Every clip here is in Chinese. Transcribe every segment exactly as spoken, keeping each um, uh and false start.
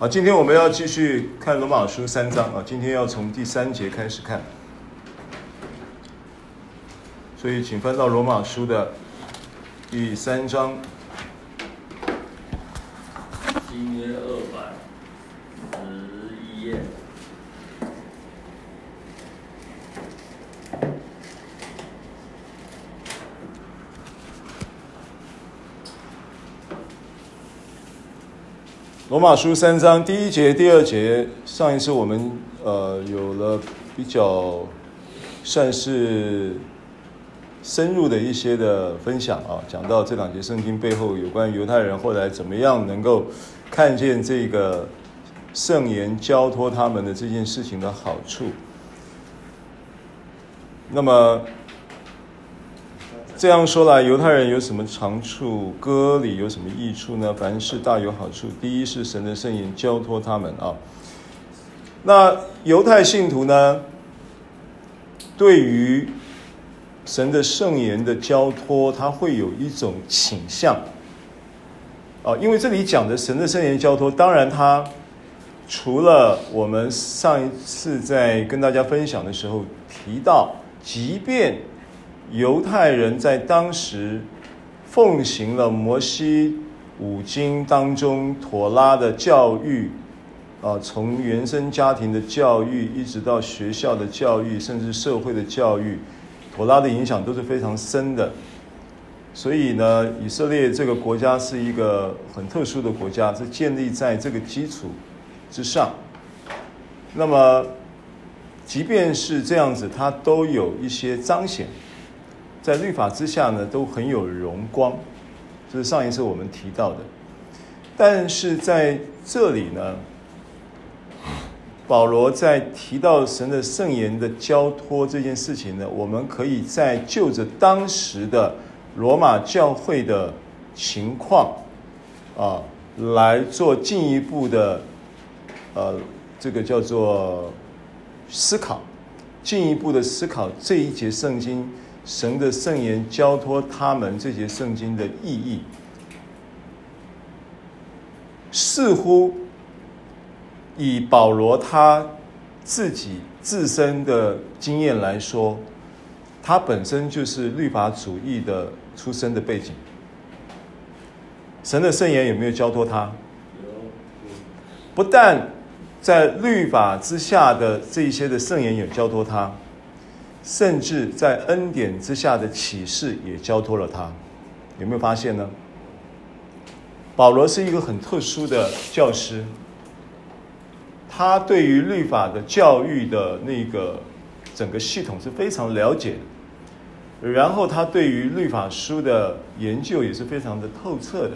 啊，今天我们要继续看罗马书三章啊，今天要从第三节开始看，所以请翻到罗马书的第三章。新约二百十一页，罗马书三章第一节、第二节。上一次我们呃有了比较算是深入的一些的分享啊，讲到这两节圣经背后有关犹太人后来怎么样能够看见这个圣言交托他们的这件事情的好处。那么这样说来，犹太人有什么长处？割礼有什么益处呢？凡事大有好处。第一是神的圣言交托他们啊。那犹太信徒呢，对于神的圣言的交托，他会有一种倾向啊，因为这里讲的神的圣言交托，当然他除了我们上一次在跟大家分享的时候提到，即便犹太人在当时奉行了摩西五经当中妥拉的教育啊，从原生家庭的教育一直到学校的教育，甚至社会的教育，妥拉的影响都是非常深的。所以呢，以色列这个国家是一个很特殊的国家，是建立在这个基础之上。那么即便是这样子，它都有一些彰显，在律法之下呢，都很有荣光，这是上一次我们提到的。但是在这里呢，保罗在提到神的圣言的交托这件事情呢，我们可以在就着当时的罗马教会的情况啊，来做进一步的呃，这个叫做思考，进一步的思考这一节圣经。神的圣言交托他们这些圣经的意义，似乎以保罗他自己自身的经验来说，他本身就是律法主义的出身的背景。神的圣言有没有交托他？不但在律法之下的这些的圣言有交托他，甚至在恩典之下的启示也交托了他。有没有发现呢？保罗是一个很特殊的教师，他对于律法的教育的那个整个系统是非常了解的，然后他对于律法书的研究也是非常的透彻的。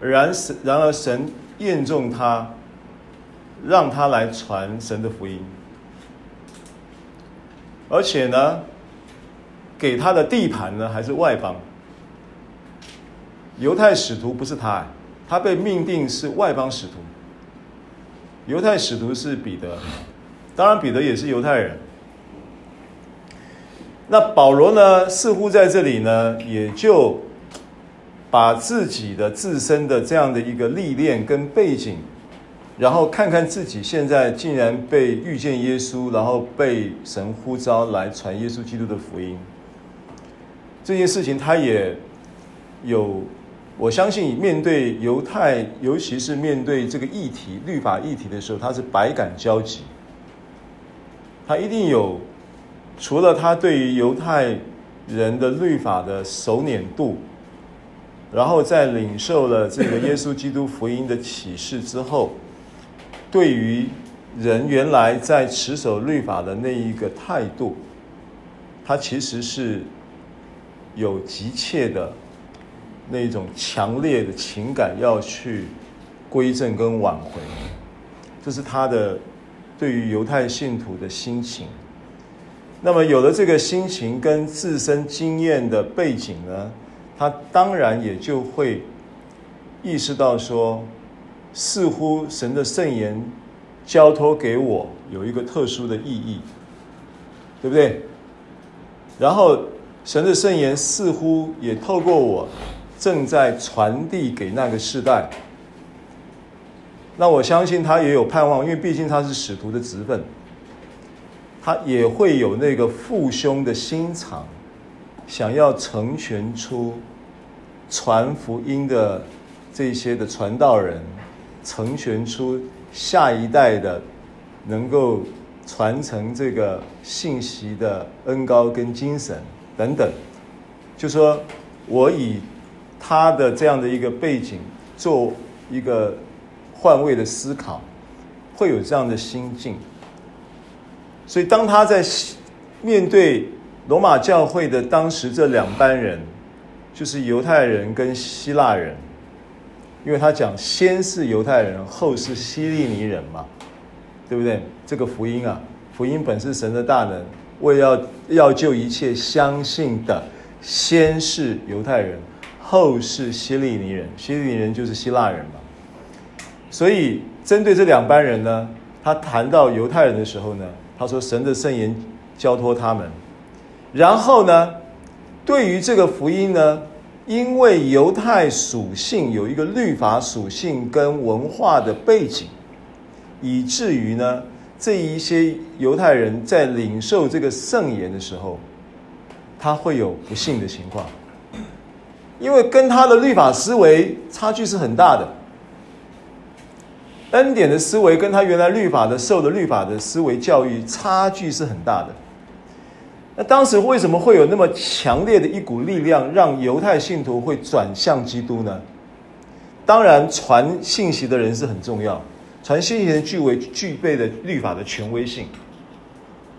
然而神验中他，让他来传神的福音，而且呢，给他的地盘呢还是外邦。犹太使徒不是他，他被命定是外邦使徒。犹太使徒是彼得，当然彼得也是犹太人。那保罗呢，似乎在这里呢，也就把自己的自身的这样的一个历练跟背景，然后看看自己现在竟然被遇见耶稣，然后被神呼召来传耶稣基督的福音这件事情，他也有，我相信面对犹太，尤其是面对这个议题，律法议题的时候，他是百感交集。他一定有，除了他对于犹太人的律法的熟稔度，然后在领受了这个耶稣基督福音的启示之后，对于人原来在持守律法的那一个态度，他其实是有急切的那一种强烈的情感要去归正跟挽回，这是他的对于犹太信徒的心情。那么有了这个心情跟自身经验的背景呢，他当然也就会意识到说，似乎神的圣言交托给我有一个特殊的意义，对不对？然后神的圣言似乎也透过我正在传递给那个世代，那我相信他也有盼望，因为毕竟他是使徒的职分，他也会有那个父兄的心肠，想要成全出传福音的这些的传道人，成全出下一代的能够传承这个信息的恩膏跟精神等等。就说我以他的这样的一个背景做一个换位的思考，会有这样的心境。所以当他在面对罗马教会的当时这两班人，就是犹太人跟希腊人，因为他讲先是犹太人后是希利尼人嘛，对不对？这个福音啊，福音本是神的大能，为要要救一切相信的，先是犹太人后是希利尼人，希利尼人就是希腊人嘛。所以针对这两班人呢，他谈到犹太人的时候呢，他说神的圣言交托他们。然后呢，对于这个福音呢，因为犹太属性有一个律法属性跟文化的背景，以至于呢，这一些犹太人在领受这个圣言的时候，他会有不幸的情况，因为跟他的律法思维差距是很大的。恩典的思维跟他原来律法的受的律法的思维教育差距是很大的。那当时为什么会有那么强烈的一股力量让犹太信徒会转向基督呢？当然传信息的人是很重要，传信息的人具为具备的律法的权威性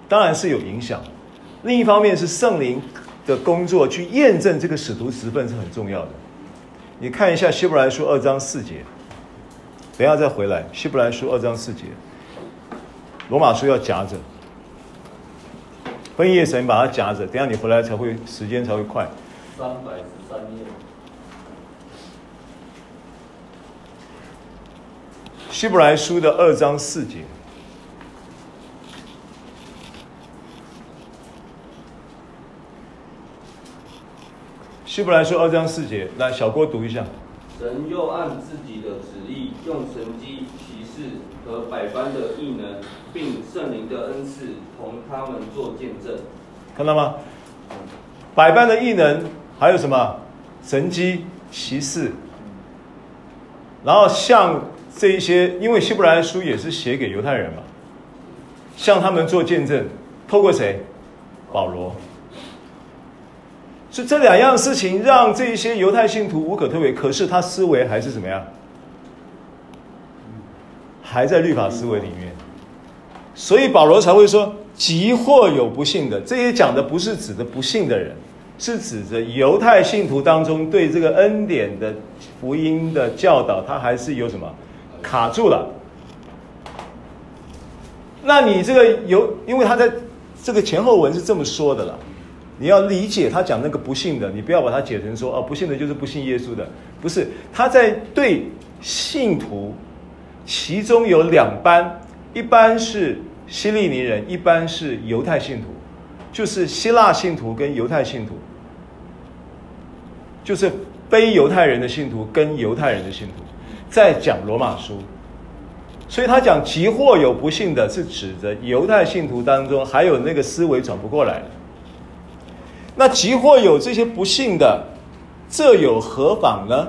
当然是有影响。另一方面是圣灵的工作去验证这个使徒职分是很重要的。你看一下希伯来书二章四节，等一下再回来，希伯来书二章四节，罗马书要夹着，分页神把它夹着，等一下你回来才会，时间才会快。三百十三页，希伯来书的二章四节，希伯来书二章四节，来小郭读一下。神又按自己的旨意，用神迹、奇事和百般的异能，并圣灵的恩赐，同他们做见证。看到吗？百般的异能，还有什么？神迹、奇事。然后像这一些，因为希伯来书也是写给犹太人嘛，向他们做见证，透过谁？保罗。所以这两样事情让这些犹太信徒无可推诿，可是他思维还是怎么样？还在律法思维里面。所以保罗才会说即或有不信的，这些讲的不是指的不信的人，是指着犹太信徒当中对这个恩典的福音的教导他还是有什么卡住了。那你这个犹，因为他在这个前后文是这么说的了，你要理解他讲那个不信的，你不要把它解成说、哦、不信的就是不信耶稣的，不是。他在对信徒，其中有两班，一班是希利尼人，一班是犹太信徒，就是希腊信徒跟犹太信徒，就是非犹太人的信徒跟犹太人的信徒，在讲罗马书。所以他讲即或有不信的，是指着犹太信徒当中还有那个思维转不过来的。那即或有这些不信的，这有何妨呢？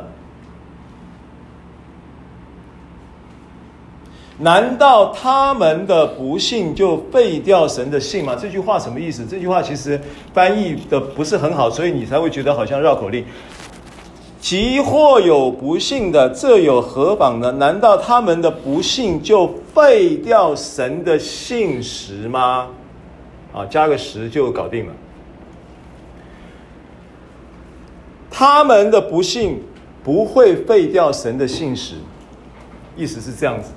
难道他们的不信就废掉神的信吗？这句话什么意思？这句话其实翻译的不是很好，所以你才会觉得好像绕口令。即或有不信的，这有何妨呢？难道他们的不信就废掉神的信实吗？啊，加个十就搞定了。他们的不信不会废掉神的信实，意思是这样子。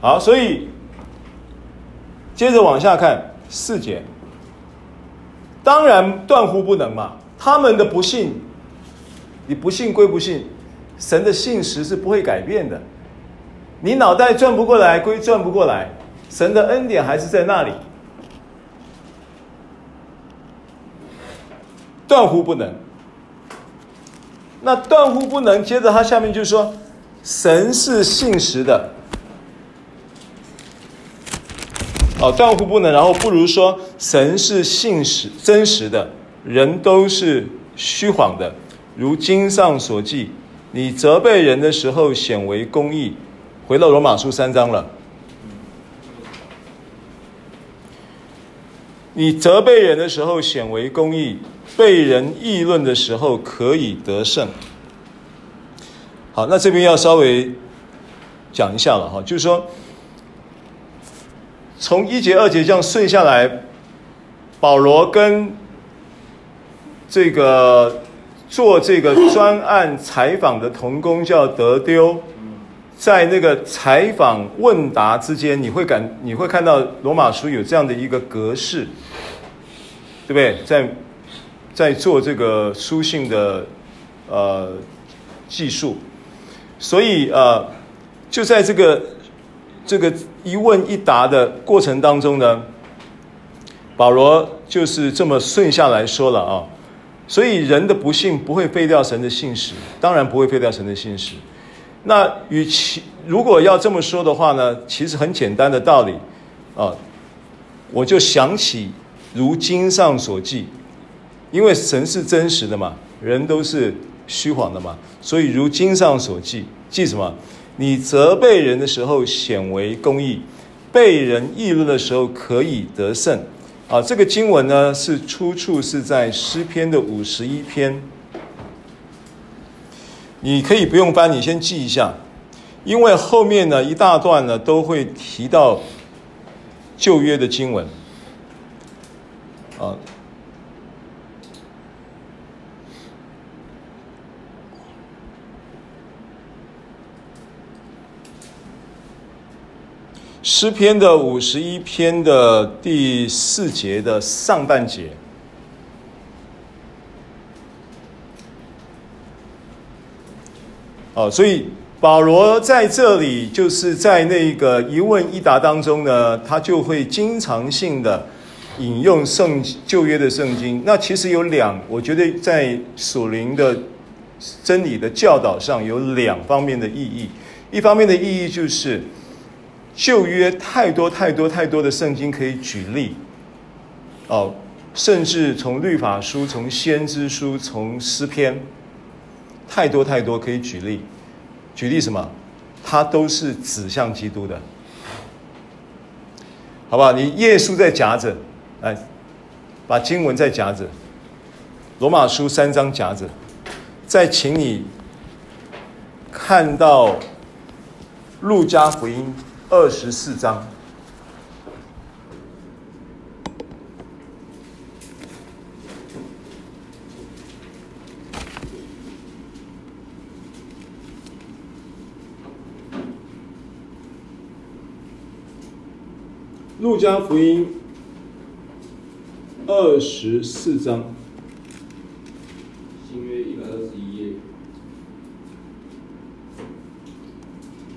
好，所以接着往下看四节，当然断乎不能嘛。他们的不信，你不信归不信，神的信实是不会改变的。你脑袋转不过来归转不过来，神的恩典还是在那里，断乎不能。那断乎不能。接着他下面就说，神是信实的。哦，断乎不能，然后不如说神是信实真实的，人都是虚谎的。如经上所记，你责备人的时候显为公义。回到罗马书三章了，你责备人的时候显为公义，被人议论的时候可以得胜。好，那这边要稍微讲一下了哈，就是说从一节二节这样顺下来，保罗跟这个做这个专案采访的同工叫德丢，在那个采访问答之间，你会感你会看到罗马书有这样的一个格式，对不对？在在做这个书信的呃技术，所以呃就在这个这个一问一答的过程当中呢，保罗就是这么顺下来说了啊。所以人的不幸不会废掉神的信实，当然不会废掉神的信实。那与其如果要这么说的话呢，其实很简单的道理啊，我就想起如经上所记，因为神是真实的嘛，人都是虚谎的嘛，所以如经上所记，记什么？你责备人的时候显为公义，被人议论的时候可以得胜。啊，这个经文呢是出处是在诗篇的五十一篇，你可以不用翻，你先记一下，因为后面呢一大段呢都会提到旧约的经文。啊，诗篇的五十一篇的第四节的上半节，哦，所以保罗在这里就是在那个一问一答当中呢，他就会经常性的引用圣旧约的圣经。那其实有两，我觉得在属灵的真理的教导上有两方面的意义。一方面的意义就是，旧约太多太多太多的圣经可以举例，哦，甚至从律法书、从先知书、从诗篇，太多太多可以举例。举例什么？它都是指向基督的，好不好？你耶稣在夹着，来，把经文在夹着，罗马书三章夹着，再请你看到路加福音二十四章，路加福音二十四章，新约一百二十一页。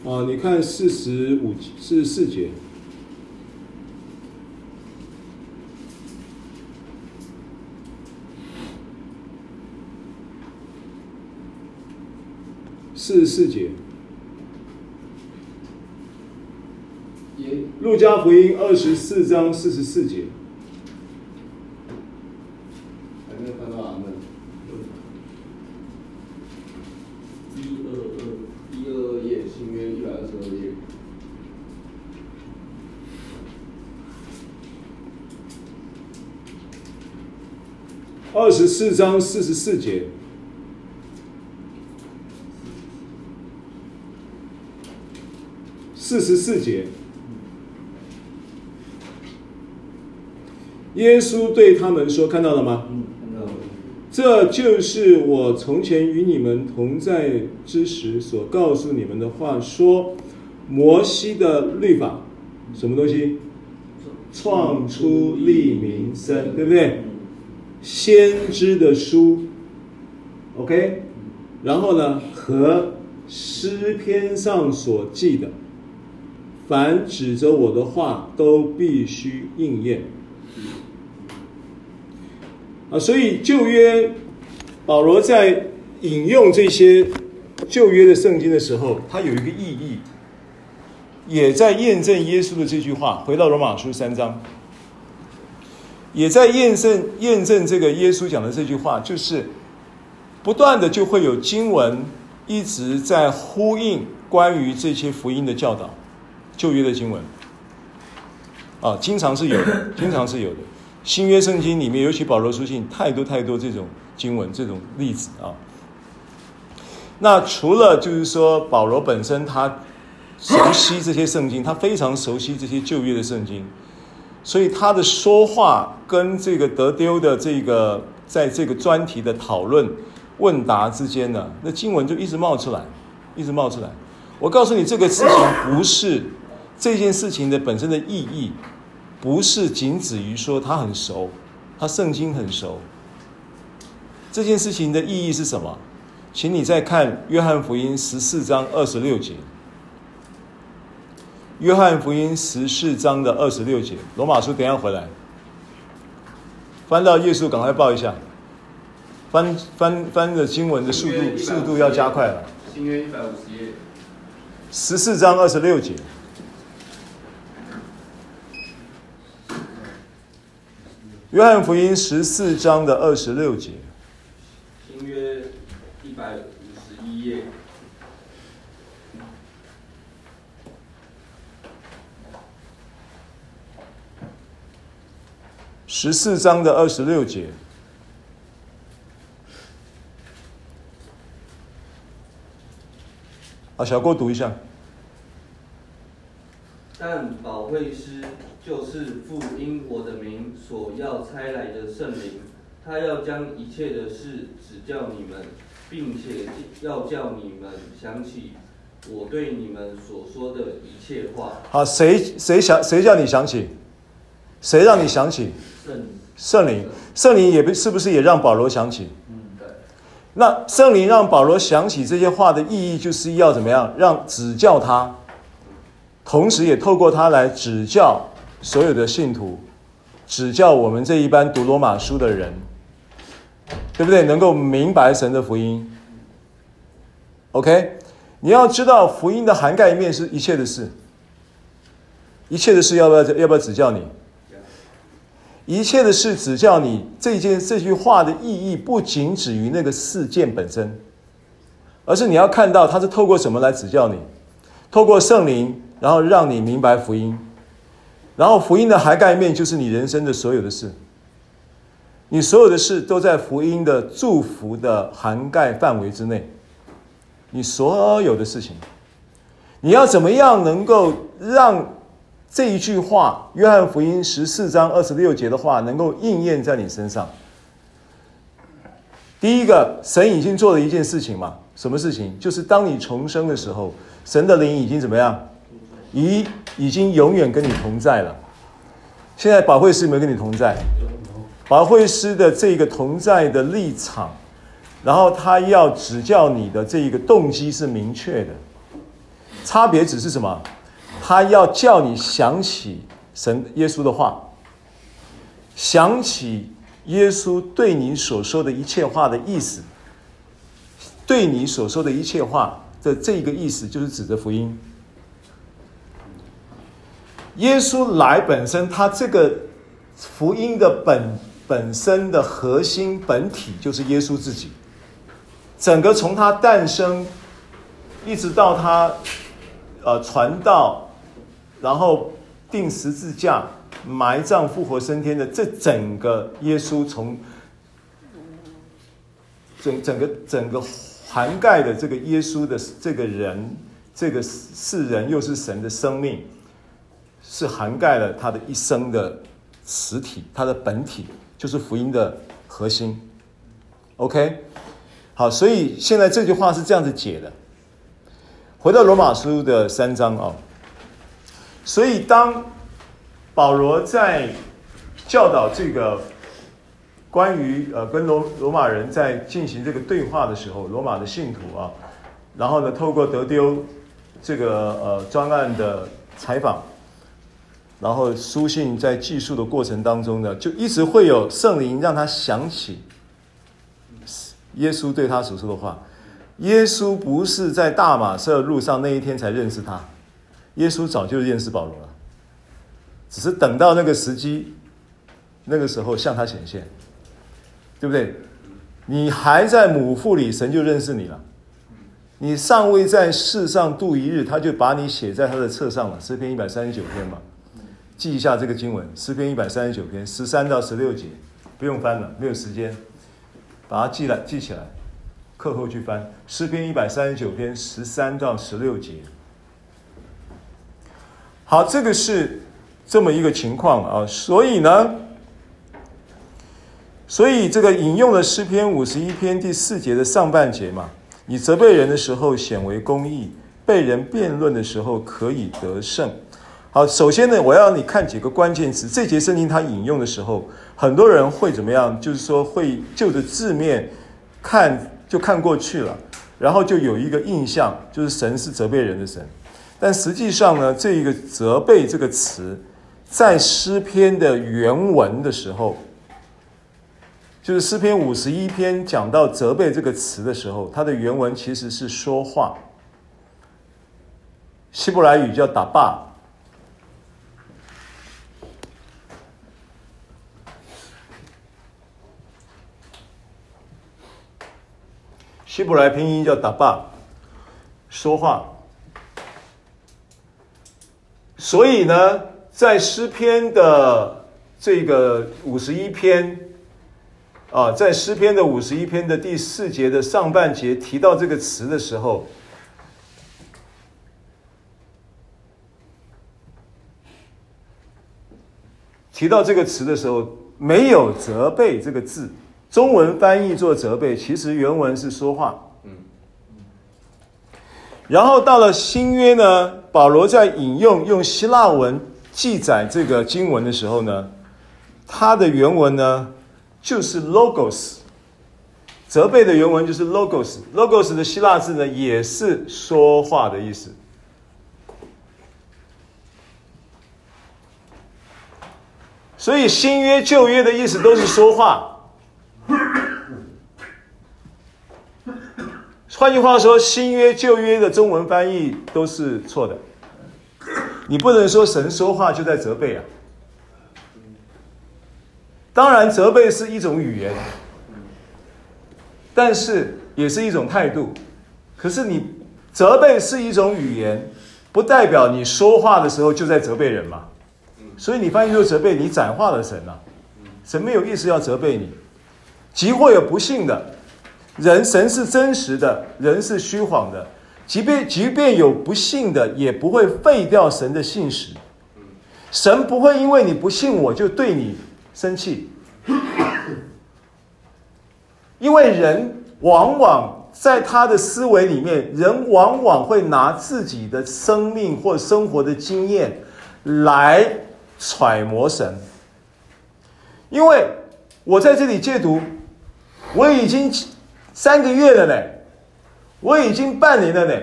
啊，你看四十五、四十四节，四十四节，路加福音二十四章四十四节。二十四章四十四节，四十四节，耶稣对他们说：“看到了吗？这就是我从前与你们同在之时所告诉你们的话。说，摩西的律法，什么东西？创出立民生，对不对？”先知的书 ，OK， 然后呢，和诗篇上所记的，凡指着我的话都必须应验。啊，所以旧约保罗在引用这些旧约的圣经的时候，它有一个意义，也在验证耶稣的这句话。回到罗马书三章，也在验证验证这个耶稣讲的这句话，就是不断的就会有经文一直在呼应关于这些福音的教导，旧约的经文啊，经常是有的，经常是有的。新约圣经里面，尤其保罗书信，太多太多这种经文、这种例子啊。那除了就是说，保罗本身他熟悉这些圣经，他非常熟悉这些旧约的圣经，所以他的说话跟这个得丢的这个在这个专题的讨论问答之间呢，那经文就一直冒出来，一直冒出来。我告诉你，这个事情不是这件事情的本身的意义。不是仅止于说他很熟，他圣经很熟。这件事情的意义是什么？请你再看约翰福音十四章二十六节。约翰福音十四章的二十六节，罗马书等一下回来，翻到页数赶快报一下，翻翻翻的经文的速度速度要加快了。新约一百五十页，十四章二十六节。约翰福音十四章的二十六节，新约一百五十一页，十四章的二十六节，啊，小郭读一下。但保惠师就是父因我的名所要差来的圣灵，他要将一切的事指教你们，并且要叫你们想起我对你们所说的一切话。好，谁谁想谁叫你想起？谁让你想起？圣灵，圣灵也是不是也让保罗想起？嗯，对。那圣灵让保罗想起这些话的意义，就是要怎么样？让指教他。同时也透过他来指教所有的信徒，指教我们这一般读罗马书的人，对不对？能够明白神的福音。 OK， 你要知道福音的涵盖面是一切的事，一切的事要不要要不要指教你？一切的事指教你，这件这句话的意义不仅止于那个事件本身，而是你要看到它是透过什么来指教你，透过圣灵，然后让你明白福音。然后福音的涵盖面就是你人生的所有的事，你所有的事都在福音的祝福的涵盖范围之内，你所有的事情。你要怎么样能够让这一句话，约翰福音十四章二十六节的话能够应验在你身上？第一个，神已经做了一件事情嘛，什么事情？就是当你重生的时候，神的灵已经怎么样？已已经永远跟你同在了。现在保惠师有没有跟你同在？保惠师的这个同在的立场，然后他要指教你的这一个动机是明确的。差别只是什么？他要叫你想起神耶稣的话，想起耶稣对你所说的一切话的意思。对你所说的一切话的这个意思，就是指着福音。耶稣来本身，他这个福音的本本身的核心本体就是耶稣自己。整个从他诞生一直到他呃传道，然后钉十字架、埋葬、复活、升天的这整个耶稣从整整个整个涵盖的这个耶稣的这个人，这个是人又是神的生命，是涵盖了他的一生的实体，他的本体就是福音的核心。 OK， 好，所以现在这句话是这样子解的。回到罗马书的三章啊、哦，所以当保罗在教导这个关于呃跟罗罗马人在进行这个对话的时候，罗马的信徒啊，然后呢透过得丢这个呃专案的采访，然后书信在记述的过程当中呢，就一直会有圣灵让他想起耶稣对他所说的话。耶稣不是在大马色路上那一天才认识他，耶稣早就认识保罗了，只是等到那个时机，那个时候向他显现，对不对？你还在母腹里，神就认识你了。你尚未在世上度一日，他就把你写在他的册上了。诗篇一百三十九篇嘛，记一下这个经文。诗篇一百三十九篇十三到十六节，不用翻了，没有时间，把它记来记起来，课后去翻。诗篇一百三十九篇十三到十六节。好，这个是这么一个情况啊，所以呢，所以这个引用了诗篇五十一篇第四节的上半节嘛。你责备人的时候显为公义，被人辩论的时候可以得胜。好，首先呢，我要你看几个关键词。这节圣经它引用的时候，很多人会怎么样？就是说会就着字面看就看过去了，然后就有一个印象，就是神是责备人的神。但实际上呢，这一个责备这个词，在诗篇的原文的时候，就是诗篇五十一篇讲到责备这个词的时候，它的原文其实是说话，希伯来语叫打爸，希伯来拼音叫打爸，说话。所以呢，在诗篇的这个五十一篇啊，在诗篇的五十一篇的第四节的上半节提到这个词的时候，提到这个词的时候没有责备这个字，中文翻译做责备，其实原文是说话。然后到了新约呢，保罗在引用用希腊文记载这个经文的时候呢，他的原文呢就是 logos， 责备的原文就是 logos。 logos 的希腊字呢也是说话的意思。所以新约旧约的意思都是说话。换句话说，新约旧约的中文翻译都是错的。你不能说神说话就在责备啊。当然责备是一种语言，但是也是一种态度。可是你责备是一种语言，不代表你说话的时候就在责备人嘛。所以你翻译做责备，你窄化了神啊，神没有意思要责备你。即或有不幸的人，神是真实的，人是虚谎的。即便即便有不幸的，也不会废掉神的信实。神不会因为你不信我就对你生气，因为人往往在他的思维里面，人往往会拿自己的生命或生活的经验来揣摩神。因为我在这里戒毒，我已经三个月了呢，我已经半年了呢，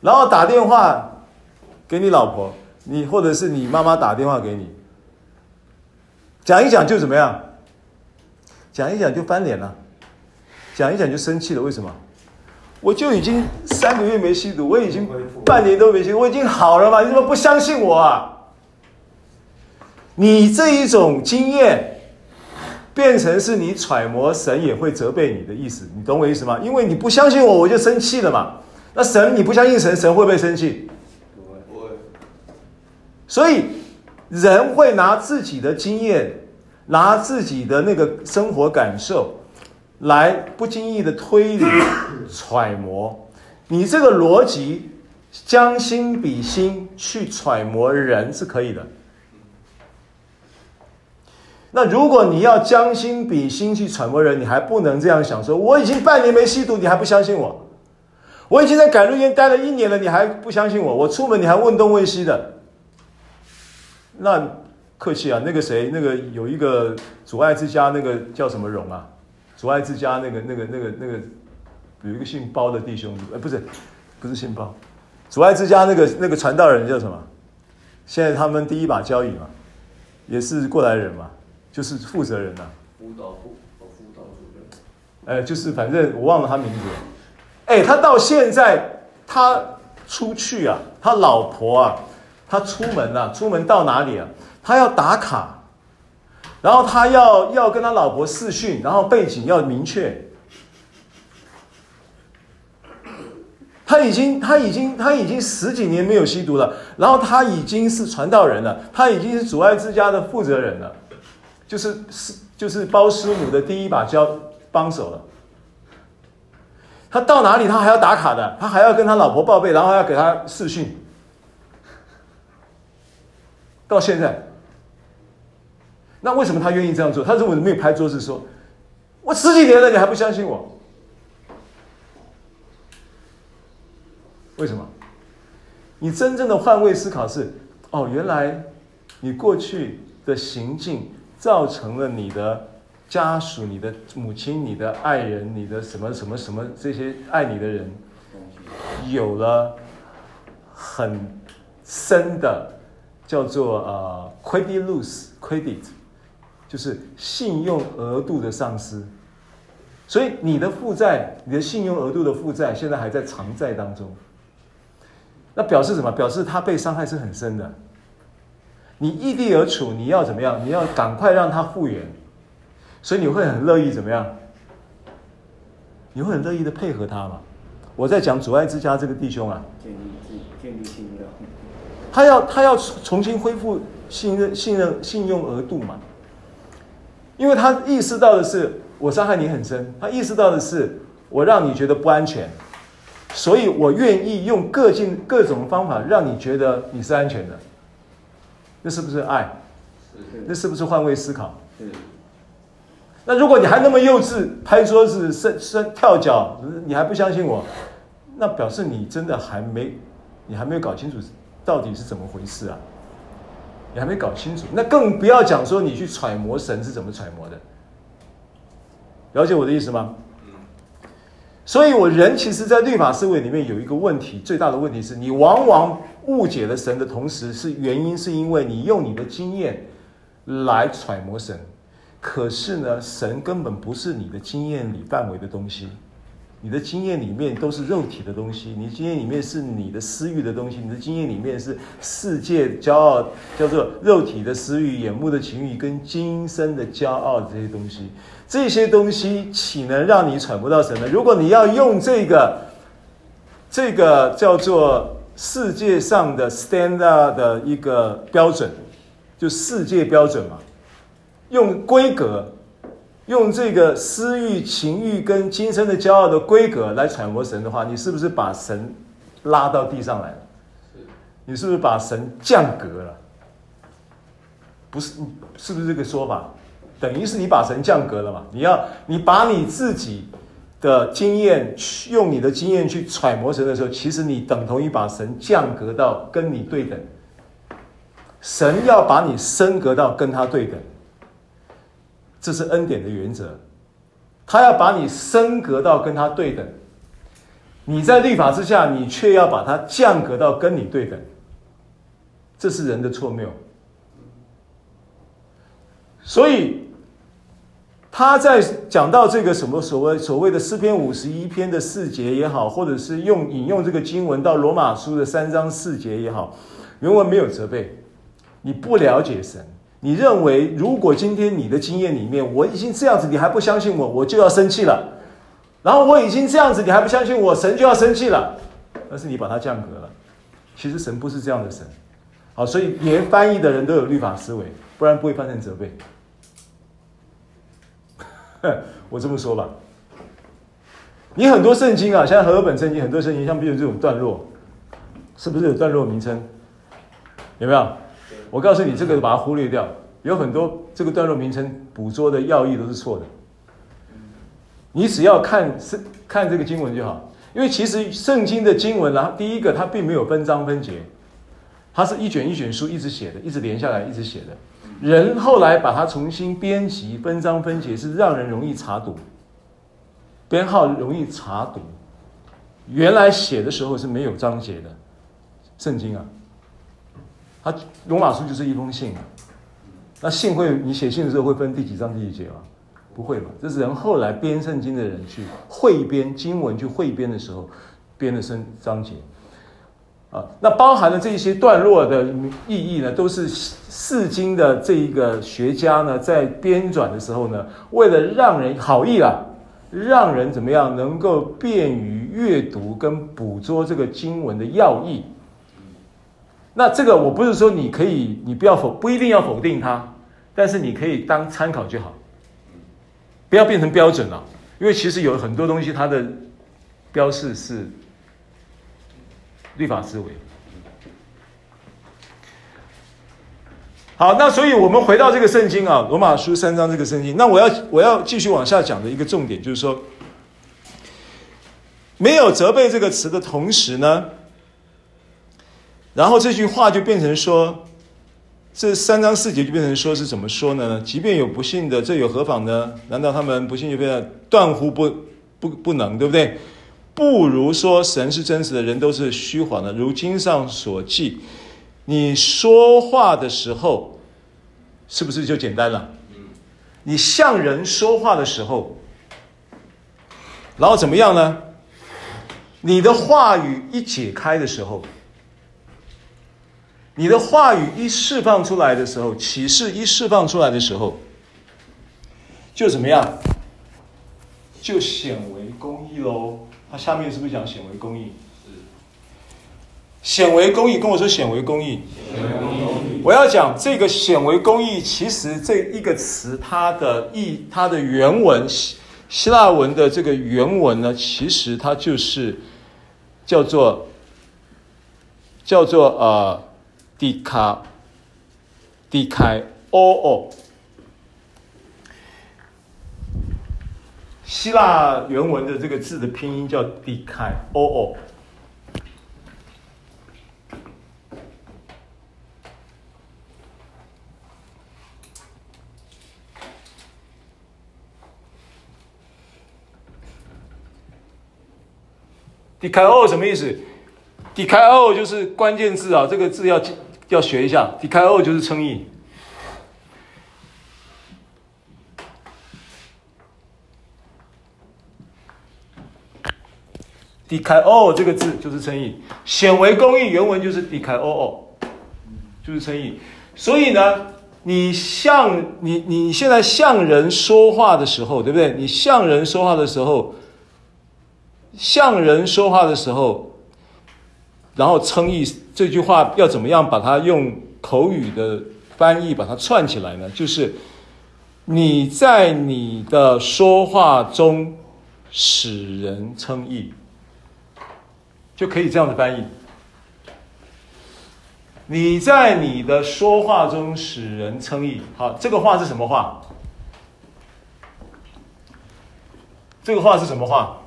然后打电话给你老婆，你或者是你妈妈打电话给你，讲一讲就怎么样？讲一讲就翻脸了，讲一讲就生气了。为什么？我就已经三个月没吸毒，我已经半年都没吸毒，我已经好了嘛？你怎么不相信我啊？你这一种经验，变成是你揣摩神也会责备你的意思，你懂我意思吗？因为你不相信我，我就生气了嘛。那神，你不相信神，神会不会生气？不会。所以人会拿自己的经验，拿自己的那个生活感受，来不经意的推理、揣摩。你这个逻辑，将心比心去揣摩人是可以的。那如果你要将心比心去揣摩人，你还不能这样想说：我已经半年没吸毒，你还不相信我？我已经在改路烟待了一年了，你还不相信我？我出门你还问东问西的。那客气啊，那个谁，那个有一个阻碍之家，那个叫什么荣啊？阻碍之家那个那个那个那个有一个姓包的弟兄，呃，不是不是姓包，阻碍之家那个那个传道人叫什么？现在他们第一把交椅嘛，也是过来人嘛，就是负责人呐、啊。辅导部，辅导主任。呃，就是反正我忘了他名字。哎，他到现在他出去啊，他老婆啊，他出门啊，出门到哪里啊？他要打卡，然后他要要跟他老婆视讯，然后背景要明确。他已经他已经他已经十几年没有吸毒了，然后他已经是传道人了，他已经是主爱之家的负责人了，就是就是包师母的第一把交帮手了。他到哪里他还要打卡的，他还要跟他老婆报备，然后还要给他视讯。到现在，那为什么他愿意这样做？他如果没有拍桌子说，我十几年了你还不相信我，为什么？你真正的换位思考是，哦，原来你过去的行径造成了你的家属、你的母亲、你的爱人、你的什么什么什么这些爱你的人，有了很深的叫做呃 credit loss credit， 就是信用额度的丧失。所以你的负债，你的信用额度的负债，现在还在偿债当中。那表示什么？表示他被伤害是很深的。你异地而处，你要怎么样？你要赶快让他复原。所以你会很乐意怎么样？你会很乐意的配合他嘛？我在讲主爱之家这个弟兄啊，建立信任，他要他要重新恢复信任信任信用额度嘛？因为他意识到的是，我伤害你很深，他意识到的是，我让你觉得不安全。所以我愿意用各尽各种方法让你觉得你是安全的，那是不是爱？那是不是换位思考？那如果你还那么幼稚，拍桌子、伸伸跳脚，你还不相信我，那表示你真的还没，你还没有搞清楚到底是怎么回事啊！你还没搞清楚，那更不要讲说你去揣摩神是怎么揣摩的，了解我的意思吗？所以我人其实在律法思维里面有一个问题，最大的问题是你往往误解了神的同时，是原因是因为你用你的经验来揣摩神，可是呢，神根本不是你的经验里范围的东西，你的经验里面都是肉体的东西，你的经验里面是你的私欲的东西，你的经验里面是世界骄傲，叫做肉体的私欲、眼目的情欲跟今生的骄傲，这些东西这些东西岂能让你揣摩到神呢？如果你要用这个这个叫做世界上的 standard 的一个标准，就世界标准嘛，用规格，用这个私欲、情欲跟今生的骄傲的规格来揣摩神的话，你是不是把神拉到地上来了？你是不是把神降格了？不是，是不是这个说法？等于是你把神降格了嘛？你要你把你自己的经验用你的经验去揣摩神的时候，其实你等同于把神降格到跟你对等。神要把你升格到跟他对等，这是恩典的原则。他要把你升格到跟他对等，你在律法之下，你却要把他降格到跟你对等，这是人的错谬。所以他在讲到这个什么所谓所谓的诗篇五十一篇的四节也好，或者是用引用这个经文到罗马书的三章四节也好，原文没有责备。你不了解神，你认为如果今天你的经验里面我已经这样子，你还不相信我，我就要生气了。然后我已经这样子，你还不相信我，神就要生气了。但是你把它降格了，其实神不是这样的神。好，所以连翻译的人都有律法思维，不然不会翻成责备。我这么说吧，你很多圣经啊，像和合本圣经，很多圣经像比如这种段落，是不是有段落名称？有没有？我告诉你，这个把它忽略掉，有很多这个段落名称捕捉的要义都是错的。你只要看看这个经文就好，因为其实圣经的经文啊，第一个它并没有分章分节，它是一卷一卷书一直写的，一直连下来，一直写的。人后来把它重新编辑分章分节，是让人容易查读，编号容易查读。原来写的时候是没有章节的圣经啊，它罗马书就是一封信啊。那信会，你写信的时候会分第几章第几节吗？不会嘛？这是人后来编圣经的人去汇编经文去汇编的时候编的章节啊。那包含了这些段落的意义呢，都是释经的这一个学家呢在编纂的时候呢，为了让人好意啦，让人怎么样能够便于阅读跟捕捉这个经文的要义。那这个我不是说你可以，你不要否，不一定要否定它，但是你可以当参考就好，不要变成标准了。因为其实有很多东西它的标示是律法思维。好，那所以我们回到这个圣经啊，罗马书三章这个圣经。那我要我要继续往下讲的一个重点就是说，没有责备这个词的同时呢，然后这句话就变成说，这三章四节就变成说是怎么说呢？即便有不信的，这有何妨呢？难道他们不信就变得断乎不不不能，对不对？不如说神是真实的，人都是虚谎的。如经上所记，你说话的时候，是不是就简单了？你向人说话的时候，然后怎么样呢？你的话语一解开的时候，你的话语一释放出来的时候，启示一释放出来的时候，就怎么样？就显为公义咯。他下面是不是讲显为公义？显为公义，跟我说显为公义。我要讲这个显为公义，其实这一个词它的意，它的原文希腊文的这个原文呢，其实它就是叫做叫做呃。迪卡，迪凯欧欧，希腊原文的这个字的拼音叫迪凯欧欧。迪凯欧什么意思？迪凯欧就是关键字啊，这个字要。要学一下 ，dikaiō 就是称义。dikaiō 这个字就是称义，显为公义原文就是 dikaiō， 就是称义。所以呢，你向你你现在向人说话的时候，对不对？你向人说话的时候，向人说话的时候。然后称义这句话要怎么样把它用口语的翻译把它串起来呢？就是你在你的说话中使人称义，就可以这样的翻译。你在你的说话中使人称义。好，这个话是什么话？这个话是什么话？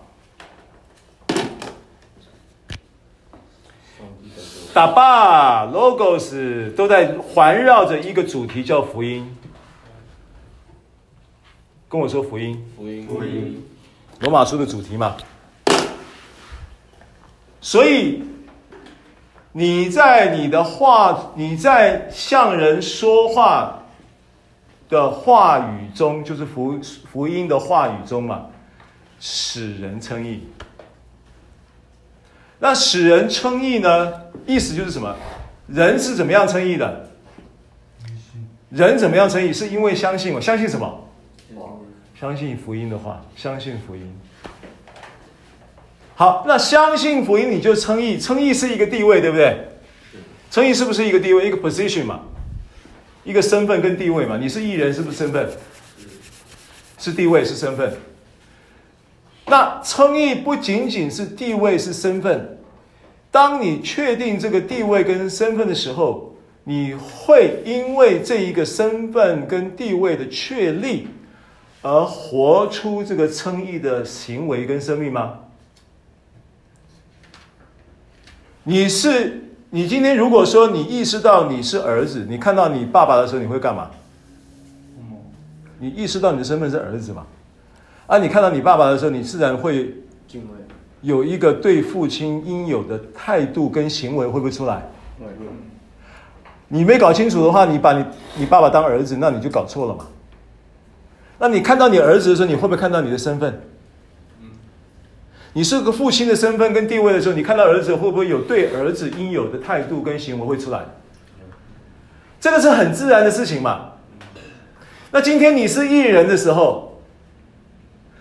打巴 logos 都在环绕着一个主题叫福音。跟我说福音，福音，福音，罗马书的主题嘛。所以你在你的话，你在向人说话的话语中，就是福福音的话语中嘛，使人称义。那使人称义呢？意思就是什么？人是怎么样称义的？人怎么样称义？是因为相信我，相信什么？相信福音的话，相信福音。好，那相信福音你就称义，称义是一个地位，对不对？称义是不是一个地位？一个 position 嘛，一个身份跟地位嘛。你是义人，是不是身份？是地位，是身份。那称义不仅仅是地位是身份，当你确定这个地位跟身份的时候，你会因为这一个身份跟地位的确立而活出这个称义的行为跟生命吗？你是你今天如果说你意识到你是儿子，你看到你爸爸的时候你会干嘛？你意识到你的身份是儿子吗？啊，你看到你爸爸的时候，你自然会有一个对父亲应有的态度跟行为，会不会出来？你没搞清楚的话，你把你你爸爸当儿子，那你就搞错了嘛。那你看到你儿子的时候，你会不会看到你的身份？你是个父亲的身份跟地位的时候，你看到儿子会不会有对儿子应有的态度跟行为会出来？这个是很自然的事情嘛。那今天你是艺人的时候，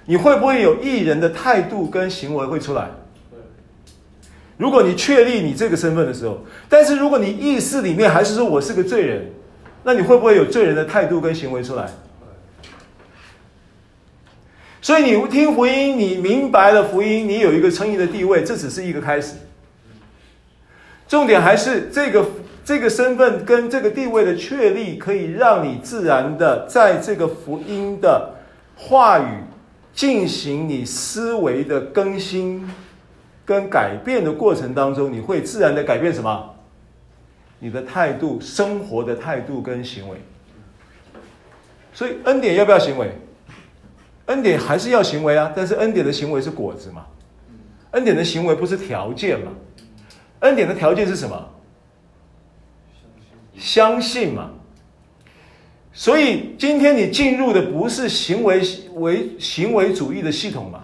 你会不会有艺人的态度跟行为会出来？如果你确立你这个身份的时候，但是如果你意识里面还是说我是个罪人，那你会不会有罪人的态度跟行为出来？所以你听福音，你明白了福音，你有一个称义的地位，这只是一个开始。重点还是这个这个身份跟这个地位的确立，可以让你自然的在这个福音的话语进行你思维的更新跟改变的过程当中，你会自然的改变什么？你的态度、生活的态度跟行为。所以恩典要不要行为？恩典还是要行为啊，但是恩典的行为是果子嘛，恩典的行为不是条件嘛。恩典的条件是什么？相信嘛。所以今天你进入的不是行为为行为主义的系统嘛，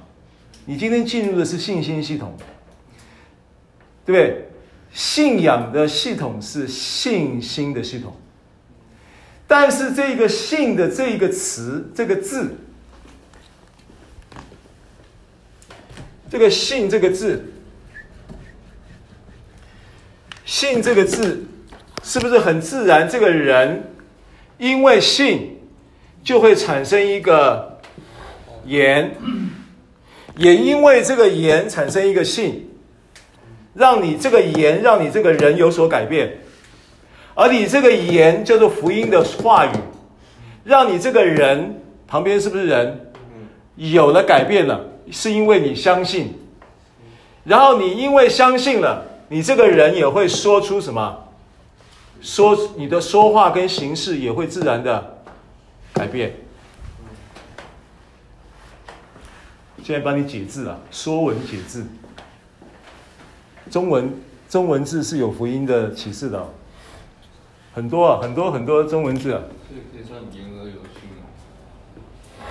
你今天进入的是信心系统，对不对？信仰的系统是信心的系统，但是这个信的这个词，这个字，这个信这个字，信这个字是不是很自然？这个人因为信就会产生一个言，也因为这个言产生一个信，让你这个言让你这个人有所改变，而你这个言叫做福音的话语，让你这个人旁边是不是人有了改变了，是因为你相信，然后你因为相信了，你这个人也会说出什么，说你的说话跟形式也会自然的改变。现在帮你解字了，说文解字。中文中文字是有福音的启示的、哦，很多啊，很多很多中文字啊。这可以算言而有信吗？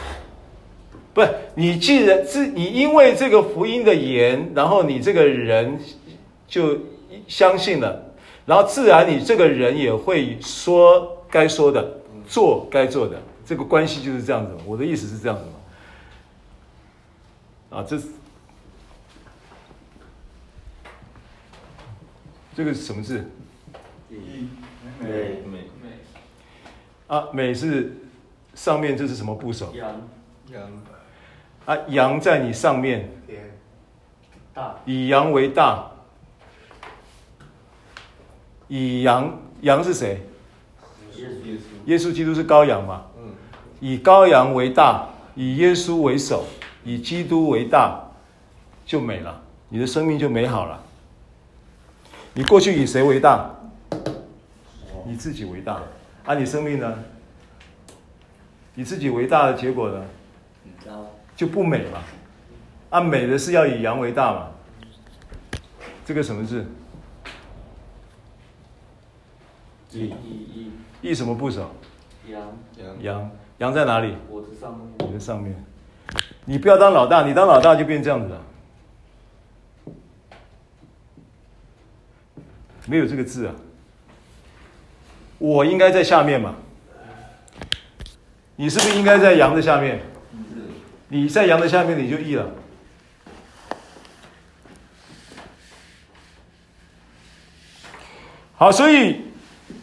不是，你既然是你因为这个福音的言，然后你这个人就相信了，然后自然你这个人也会说该说的，做该做的，这个关系就是这样子。我的意思是这样子嘛。啊，这这个是什么字？美美啊，美是上面，这是什么部首？羊羊啊，羊在你上面。大以羊为大，以羊羊是谁？耶稣，耶稣基督是羔羊嘛？嗯，以羔羊为大，以耶稣为首。以基督为大，就美了，你的生命就美好了。你过去以谁为大？以自己为大啊！你生命呢？以自己为大的结果呢？就不美了啊！美的是要以羊为大嘛。这个什么字？以以以什么部首？羊羊羊在哪里？我的上面。你的上面。你不要当老大，你当老大就变这样子了，没有这个字啊。我应该在下面嘛，你是不是应该在羊的下面？你在羊的下面，你就义了。好，所以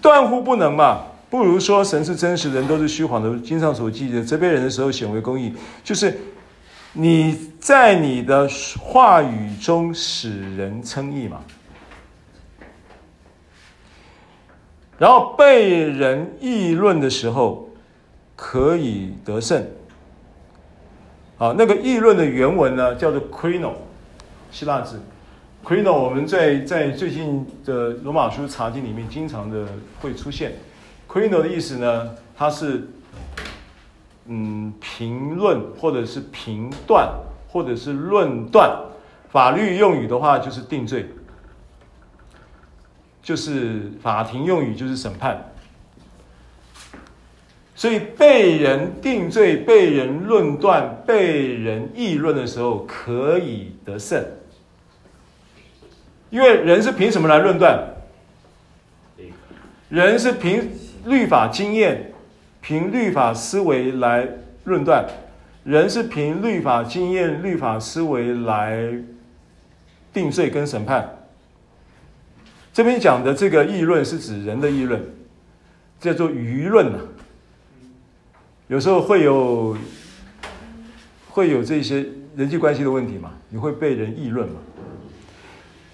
断乎不能嘛。不如说神是真实，人都是虚谎的。经上所记的，责备人的时候显为公义，就是你在你的话语中使人称义嘛，然后被人议论的时候可以得胜。好，那个议论的原文呢，叫做 krino， 希腊字 krino， 我们在在最近的罗马书查经里面经常的会出现。Crino 的意思呢，它是嗯评论或者是评断或者是论断，法律用语的话就是定罪，就是法庭用语就是审判。所以被人定罪、被人论断、被人议论的时候，可以得胜。因为人是凭什么来论断？人是凭律法经验、凭律法思维来论断。人是凭律法经验、律法思维来定罪跟审判。这边讲的这个议论是指人的议论，叫做舆论啊。有时候会有会有这些人际关系的问题嘛，你会被人议论嘛。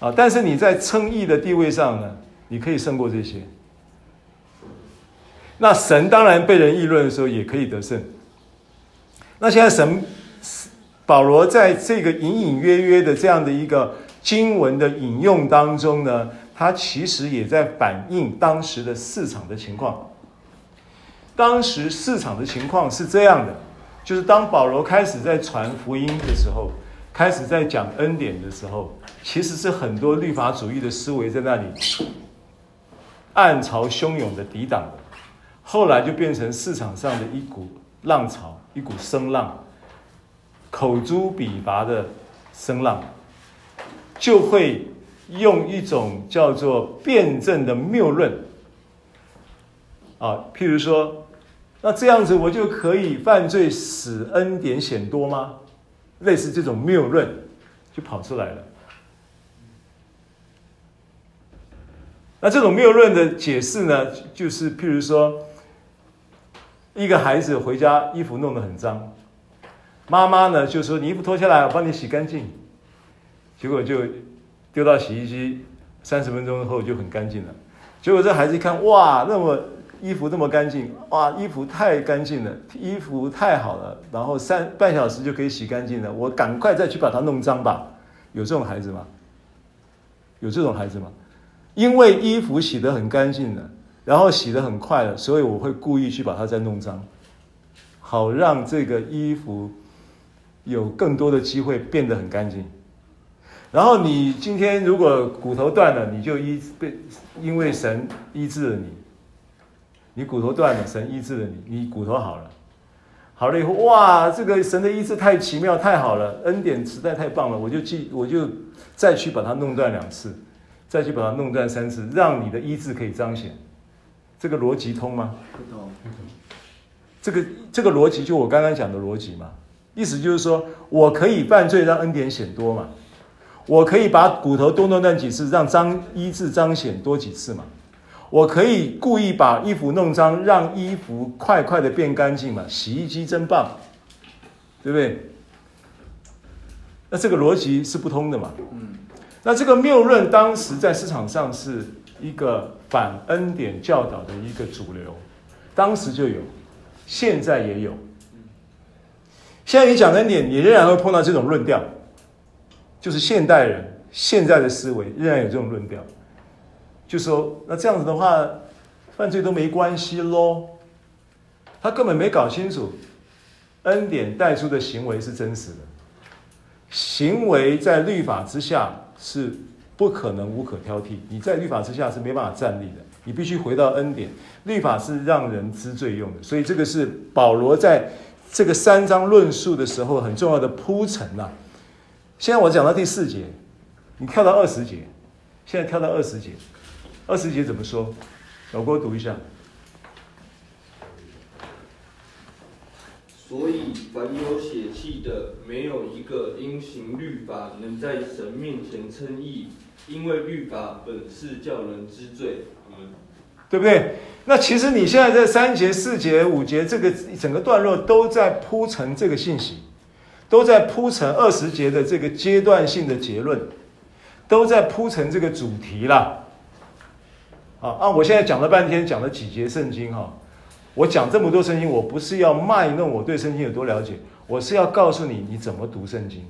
啊，但是你在称义的地位上呢，你可以胜过这些。那神当然被人议论的时候也可以得胜。那现在神保罗在这个隐隐约约的这样的一个经文的引用当中呢，他其实也在反映当时的市场的情况。当时市场的情况是这样的，就是当保罗开始在传福音的时候，开始在讲恩典的时候，其实是很多律法主义的思维在那里暗潮汹涌的抵挡的，后来就变成市场上的一股浪潮，一股声浪，口诛笔伐的声浪，就会用一种叫做辩证的谬论啊，譬如说，那这样子我就可以犯罪使恩典显多吗？类似这种谬论就跑出来了。那这种谬论的解释呢，就是譬如说，一个孩子回家衣服弄得很脏，妈妈呢就说你衣服脱下来，我帮你洗干净，结果就丢到洗衣机，三十分钟后就很干净了。结果这孩子一看，哇，那么衣服这么干净，哇，衣服太干净了，衣服太好了，然后三半小时就可以洗干净了，我赶快再去把它弄脏吧。有这种孩子吗？有这种孩子吗？因为衣服洗得很干净了，然后洗得很快了，所以我会故意去把它再弄脏，好让这个衣服有更多的机会变得很干净。然后你今天如果骨头断了，你就医被因为神医治了你，你骨头断了，神医治了你，你骨头好了，好了以后，哇，这个神的医治太奇妙太好了，恩典实在太棒了，我就记我就再去把它弄断两次，再去把它弄断三次，让你的医治可以彰显。这个逻辑通吗？不通。这个这个逻辑就我刚刚讲的逻辑嘛，意思就是说我可以犯罪让恩典显多嘛。我可以把骨头多弄断几次，让彰医治彰显多几次嘛。我可以故意把衣服弄脏，让衣服快快的变干净嘛。洗衣机真棒，对不对？那这个逻辑是不通的嘛。嗯。那这个谬论当时在市场上是一个反恩典教导的一个主流，当时就有，现在也有。现在你讲恩典，你仍然会碰到这种论调。就是现代人现在的思维仍然有这种论调，就说那这样子的话，犯罪都没关系咯。他根本没搞清楚恩典带出的行为是真实的，行为在律法之下是不可能无可挑剔，你在律法之下是没办法站立的，你必须回到恩典。律法是让人知罪用的，所以这个是保罗在这个三章论述的时候很重要的铺陈啊。现在我讲到第四节，你跳到二十节，现在跳到二十节，二十节怎么说？我给我读一下。所以凡有血气的，没有一个因行律法能在神面前称义，因为律法本是叫人知罪。嗯，对不对？那其实你现在在三节、四节、五节这个整个段落都在铺陈这个信息。都在铺陈二十节的这个阶段性的结论，都在铺陈这个主题啦。啊，我现在讲了半天，讲了几节圣经哈、啊，我讲这么多圣经，我不是要卖弄我对圣经有多了解，我是要告诉你你怎么读圣经。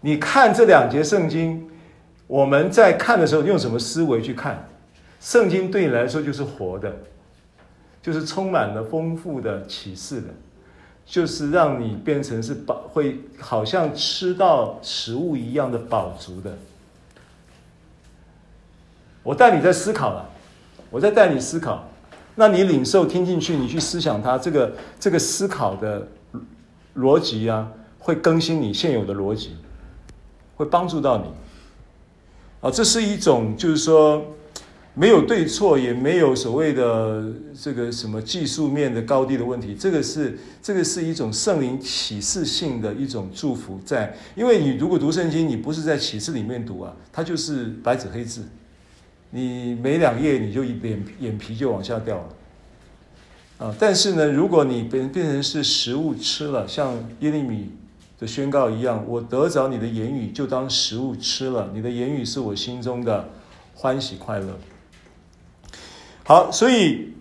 你看这两节圣经，我们在看的时候用什么思维去看？圣经对你来说就是活的，就是充满了丰富的启示的。就是让你变成是饱，会好像吃到食物一样的饱足的。我带你在思考了，我在带你思考，那你领受听进去，你去思想它，这个这个思考的逻辑啊，会更新你现有的逻辑，会帮助到你。啊，这是一种就是说没有对错，也没有所谓的这个什么技术面的高低的问题，这个是这个是一种圣灵启示性的一种祝福在，因为你如果读圣经，你不是在启示里面读啊，它就是白纸黑字，你每两页你就眼眼皮就往下掉了。啊，但是呢，如果你变变成是食物吃了，像耶利米的宣告一样，我得着你的言语就当食物吃了，你的言语是我心中的欢喜快乐。好，所以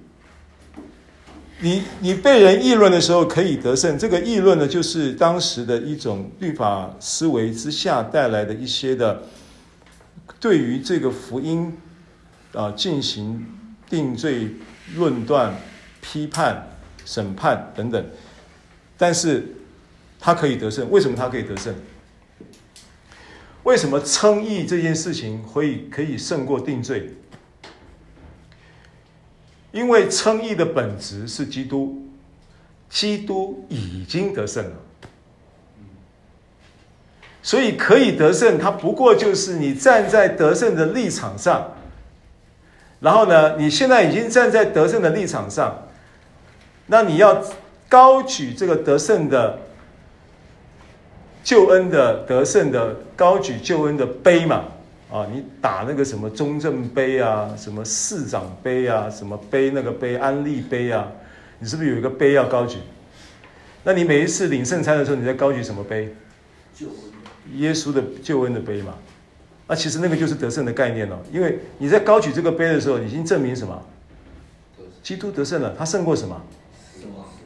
你你被人议论的时候可以得胜，这个议论呢，就是当时的一种律法思维之下带来的一些的对于这个福音啊进行定罪、论断、批判、审判等等，但是他可以得胜。为什么他可以得胜？为什么称义这件事情可以可以胜过定罪？因为称义的本质是基督，基督已经得胜了，所以可以得胜。它不过就是你站在得胜的立场上，然后呢，你现在已经站在得胜的立场上，那你要高举这个得胜的救恩的得胜的高举救恩的杯嘛。啊，你打那个什么中正杯啊，什么市长杯啊，什么杯那个杯安利杯啊，你是不是有一个杯要高举？那你每一次领圣餐的时候，你在高举什么杯？耶稣的救恩的杯嘛。那、啊、其实那个就是得胜的概念了、哦，因为你在高举这个杯的时候，已经证明什么？基督得胜了，他胜过什么？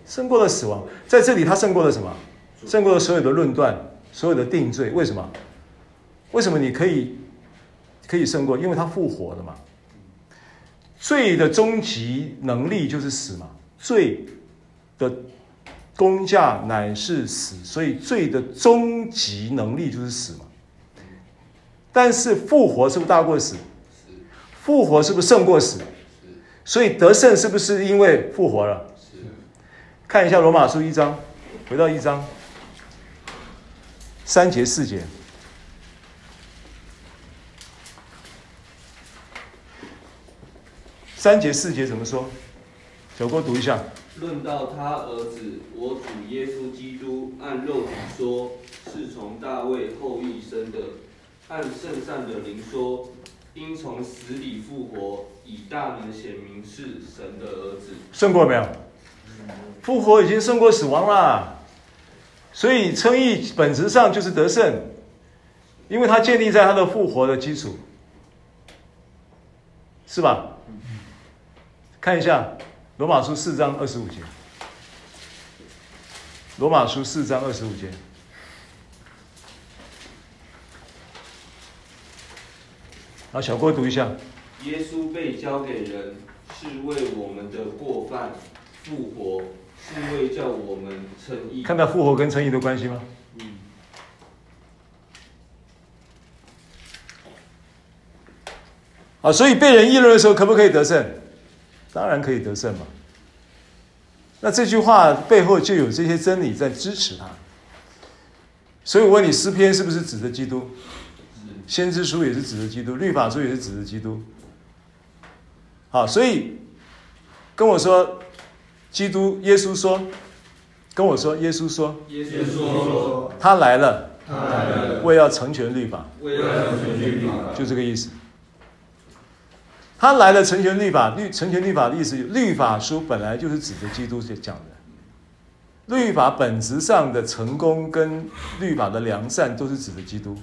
胜过了死亡。在这里，他胜过了什么？胜过了所有的论断，所有的定罪。为什么？为什么你可以？可以胜过，因为他复活了嘛。罪的终极能力就是死嘛，罪的工价乃是死，所以罪的终极能力就是死嘛。但是复活是不是大过死？复活是不是胜过死？所以得胜是不是因为复活了？看一下罗马书一章，回到一章三节四节。三节四节怎么说？小郭读一下。论到他儿子，我主耶稣基督，按肉体说，是从大卫后裔生的；按圣善的灵说，因从死里复活，以大能显明是神的儿子。胜过没有？复活已经胜过死亡啦。所以称义本质上就是得胜，因为它建立在他的复活的基础，是吧？看一下罗马书四章二十五节，罗马书四章二十五节，好，小郭读一下。耶稣被交给人，是为我们的过犯复活，是为叫我们称义。看到复活跟称义的关系吗？嗯。啊，所以被人议论的时候，可不可以得胜？当然可以得胜嘛。那这句话背后就有这些真理在支持它。所以我问你，诗篇是不是指着基督？先知书也是指着基督，律法书也是指着基督。好，所以跟我说，基督耶稣说，跟我说耶稣说，耶稣说，他来了，他来了，为要成全律法，为要成全律法，就这个意思。他来了成全律法，律成全律法的意思，律法书本来就是指着基督讲的，律法本质上的成功跟律法的良善都是指着基督，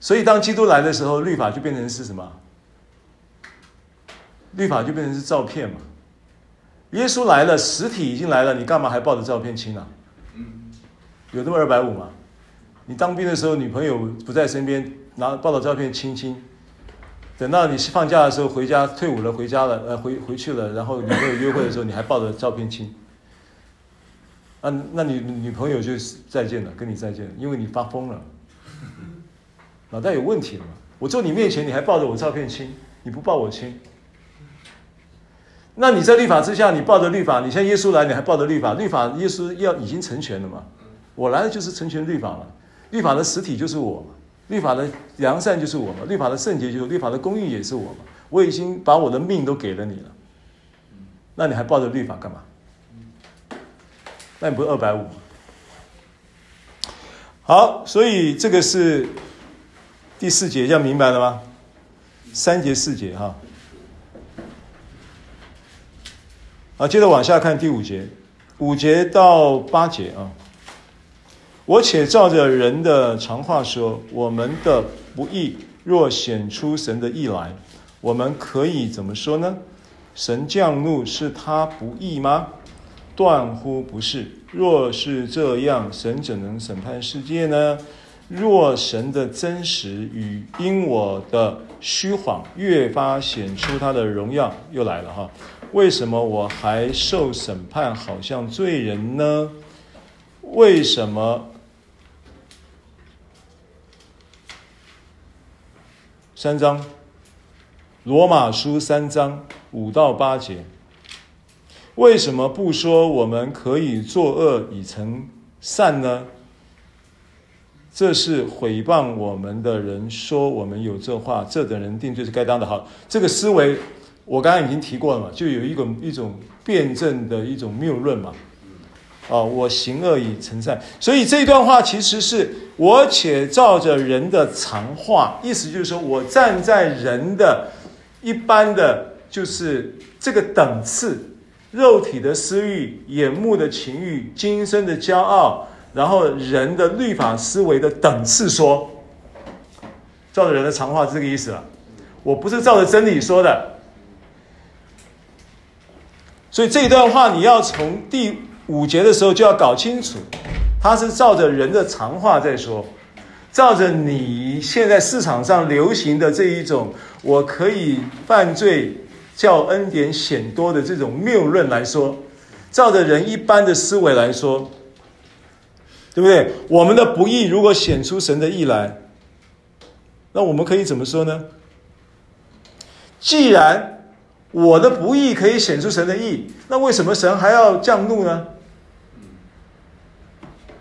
所以当基督来的时候，律法就变成是什么？律法就变成是照片嘛。耶稣来了，实体已经来了，你干嘛还抱着照片亲啊？有那么二百五吗？你当兵的时候，女朋友不在身边，拿抱着照片亲亲。等到你放假的时候回家，退伍了回家了，呃，回回去了，然后女朋友约会的时候，你还抱着照片亲，啊，那你女朋友就再见了，跟你再见了，因为你发疯了，脑袋有问题了嘛？我坐你面前，你还抱着我照片亲，你不抱我亲，那你在律法之下，你抱着律法，你像耶稣来，你还抱着律法，律法耶稣要已经成全了嘛？我来的就是成全律法嘛，律法的实体就是我嘛，律法的良善就是我嘛，律法的圣洁就是我，律法的公义也是我嘛，我已经把我的命都给了你了，那你还抱着律法干嘛？那你不是二百五十？好，所以这个是第四节，要明白了吗？三节四节哈。好，接着往下看第五节，五节到八节啊。我且照着人的常话说，我们的不义若显出神的义来，我们可以怎么说呢？神降怒是他不义吗？断乎不是。若是这样，神怎能审判世界呢？若神的真实与因我的虚谎越发显出他的荣耀，又来了哈。为什么我还受审判，好像罪人呢？为什么？三章，罗马书三章五到八节。为什么不说我们可以作恶以成善呢？这是毁谤我们的人说我们有这话，这等人定罪是该当的。好，这个思维我刚才已经提过了嘛，就有一种一种辩证的一种谬论嘛。啊，我行恶以成善，所以这段话其实是我且照着人的常话，意思就是说我站在人的一般的就是这个等次。肉体的私欲、眼目的情欲、今生的骄傲，然后人的律法思维的等次说，照着人的常话是这个意思了。我不是照着真理说的，所以这一段话你要从第五节的时候就要搞清楚，他是照着人的常话在说，照着你现在市场上流行的这一种我可以犯罪叫恩典显多的这种谬论来说，照着人一般的思维来说，对不对？我们的不义如果显出神的义来，那我们可以怎么说呢？既然我的不义可以显出神的义，那为什么神还要降怒呢？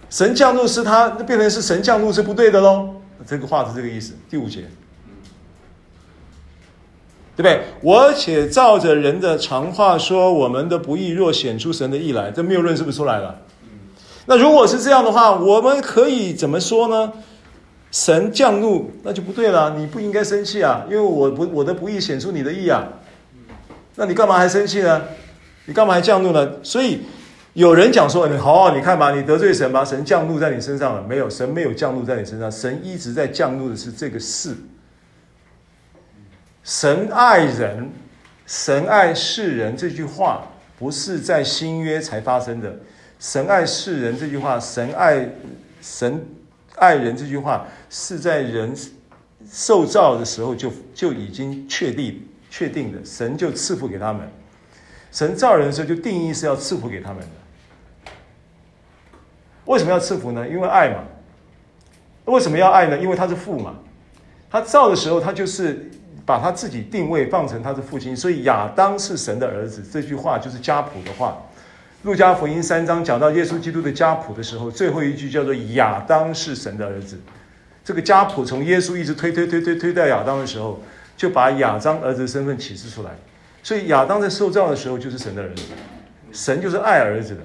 神降怒是他变成是神降怒是不对的咯，这个话是这个意思。第五节，对不对？我且照着人的常话说，我们的不义若显出神的义来，这谬论是不是出来了？那如果是这样的话，我们可以怎么说呢？神降怒，那就不对了，你不应该生气啊，因为我不我的不义显出你的义啊，那你干嘛还生气呢？你干嘛还降怒呢？所以有人讲说，你好，你看吧，你得罪神吧，神降怒在你身上了。没有，神没有降怒在你身上，神一直在降怒的是这个事。神爱人，神爱世人这句话不是在新约才发生的。神爱世人这句话，神爱神爱人这句话是在人受造的时候就就已经确定确定的，神就赐福给他们。神造人的时候就定义是要赐福给他们的。为什么要赐福呢？因为爱嘛。为什么要爱呢？因为他是父嘛。他造的时候他就是把他自己定位放成他是父亲，所以亚当是神的儿子，这句话就是家谱的话。路加福音三章讲到耶稣基督的家谱的时候，最后一句叫做亚当是神的儿子。这个家谱从耶稣一直推推推推推到亚当的时候，就把亚当儿子的身份启示出来。所以亚当在受造的时候就是神的儿子，神就是爱儿子的。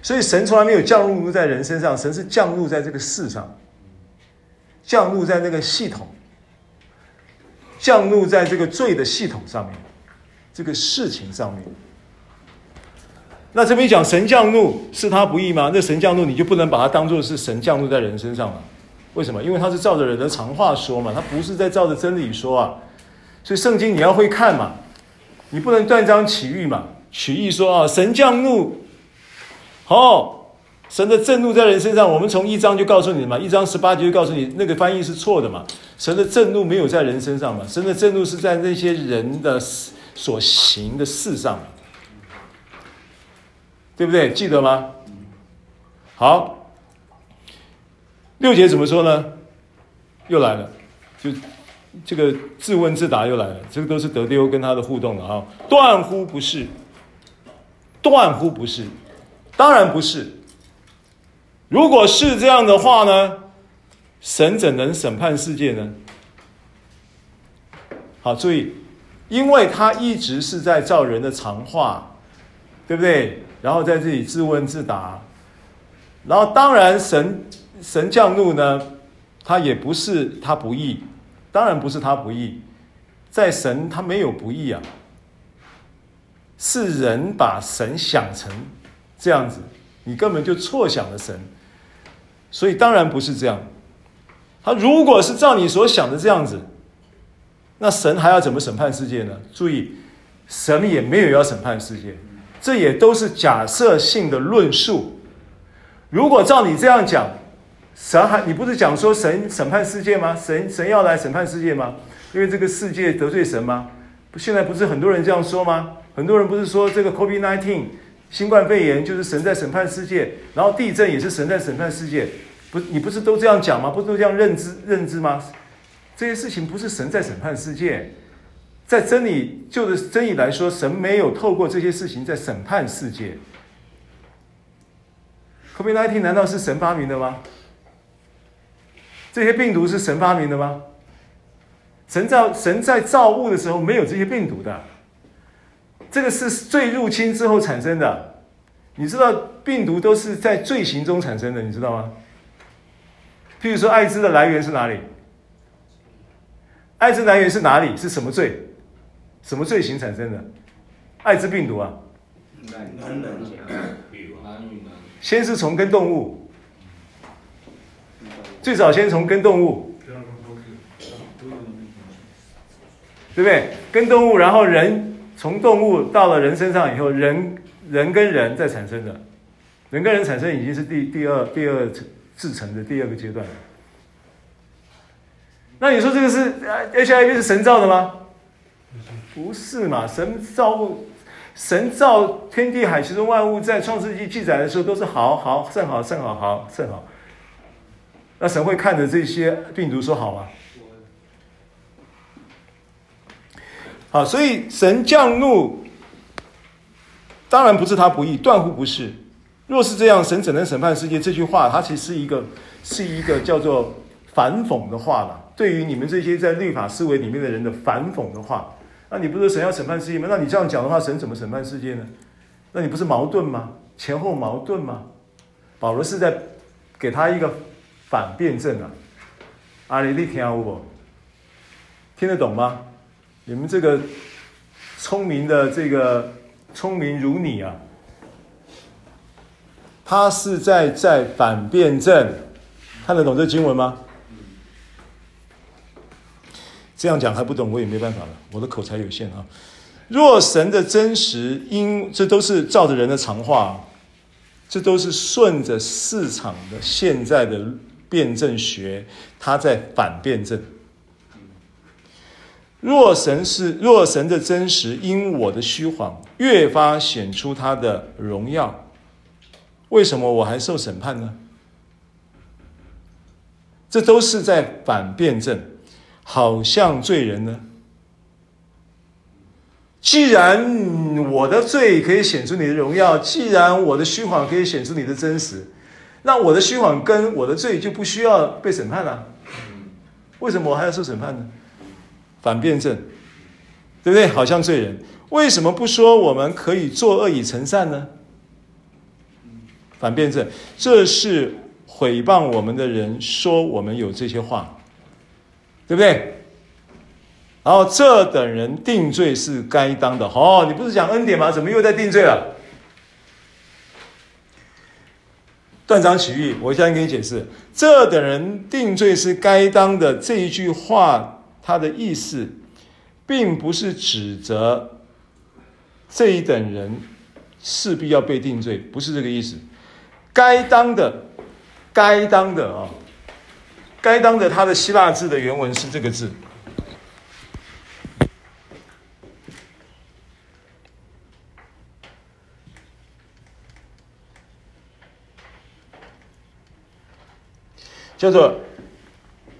所以神从来没有降入在人身上，神是降入在这个世上，降入在那个系统，降入在这个罪的系统上面，这个事情上面。那这边讲神降怒是他不义吗？那神降怒你就不能把它当作是神降怒在人身上了。为什么？因为他是照着人的常话说嘛，他不是在照着真理说啊。所以圣经你要会看嘛，你不能断章取义嘛，取义说啊神降怒，哦，神的震怒在人身上，我们从一章就告诉你嘛，一章十八节就告诉你那个翻译是错的嘛。神的震怒没有在人身上嘛，神的震怒是在那些人的所行的事上嘛，对不对？记得吗？好，六节怎么说呢？又来了，就这个自问自答又来了，这个都是德丢跟他的互动了啊。断乎不是，断乎不是，当然不是。如果是这样的话呢，神怎能审判世界呢？好，注意，因为他一直是在照人的常话，对不对？然后在这里自问自答，然后当然神神降怒呢，他也不是他不义。当然不是他不义，在神他没有不义啊，是人把神想成这样子，你根本就错想了神，所以当然不是这样。他如果是照你所想的这样子，那神还要怎么审判世界呢？注意，神也没有要审判世界，这也都是假设性的论述。如果照你这样讲，神还，你不是讲说神审判世界吗？神神要来审判世界吗？因为这个世界得罪神吗？现在不是很多人这样说吗？很多人不是说这个 COVID 十九 新冠肺炎就是神在审判世界，然后地震也是神在审判世界，不，你不是都这样讲吗？不是都这样认知认知吗？这些事情不是神在审判世界，在真理就是真理来说，神没有透过这些事情在审判世界。COVID 十九 难道是神发明的吗？这些病毒是神发明的吗？神造神在造物的时候没有这些病毒的，这个是罪入侵之后产生的。你知道病毒都是在罪行中产生的，你知道吗？譬如说艾滋的来源是哪里？艾滋来源是哪里？是什么罪？什么罪行产生的？艾滋病毒啊，先是从跟动物。最早先从跟动物，对不对？跟动物，然后人从动物到了人身上以后，人人跟人再产生的，人跟人产生已经是第第二第二制成的第二个阶段了。那你说这个是 H I V 是神造的吗？不是嘛，神造物，神造天地海其中万物，在创世纪记载的时候都是好好甚好甚好好甚好。那神会看着这些病毒说好吗？好，所以神降怒，当然不是他不义，断乎不是。若是这样，神怎能审判世界？这句话它其实是一个是一个叫做反讽的话了，对于你们这些在律法思维里面的人的反讽的话。那你不是神要审判世界吗？那你这样讲的话，神怎么审判世界呢？那你不是矛盾吗？前后矛盾吗？保罗是在给他一个反辩证啊，阿里利听我听得懂吗？你们这个聪明的这个聪明如你啊，他是在在反辩证，看得懂这经文吗？这样讲还不懂，我也没办法了，我的口才有限啊。若神的真实，因这都是照着人的常话、啊，这都是顺着市场的现在的。辩证学，他在反辩证。若神是若神的真实，因我的虚谎，越发显出他的荣耀。为什么我还受审判呢？这都是在反辩证。好像罪人呢，既然我的罪可以显出你的荣耀，既然我的虚谎可以显出你的真实。那我的虚谎跟我的罪就不需要被审判了、啊，为什么我还要受审判呢？反辩证，对不对？好像罪人，为什么不说我们可以作恶以成善呢？反辩证，这是毁谤我们的人说我们有这些话，对不对？然后这等人定罪是该当的。哦，你不是讲恩典吗？怎么又在定罪了？断章取义，我现在给你解释，这等人定罪是该当的这一句话，它的意思并不是指责这一等人势必要被定罪，不是这个意思。该当的，该当的啊、哦，该当的，它的希腊字的原文是这个字，叫做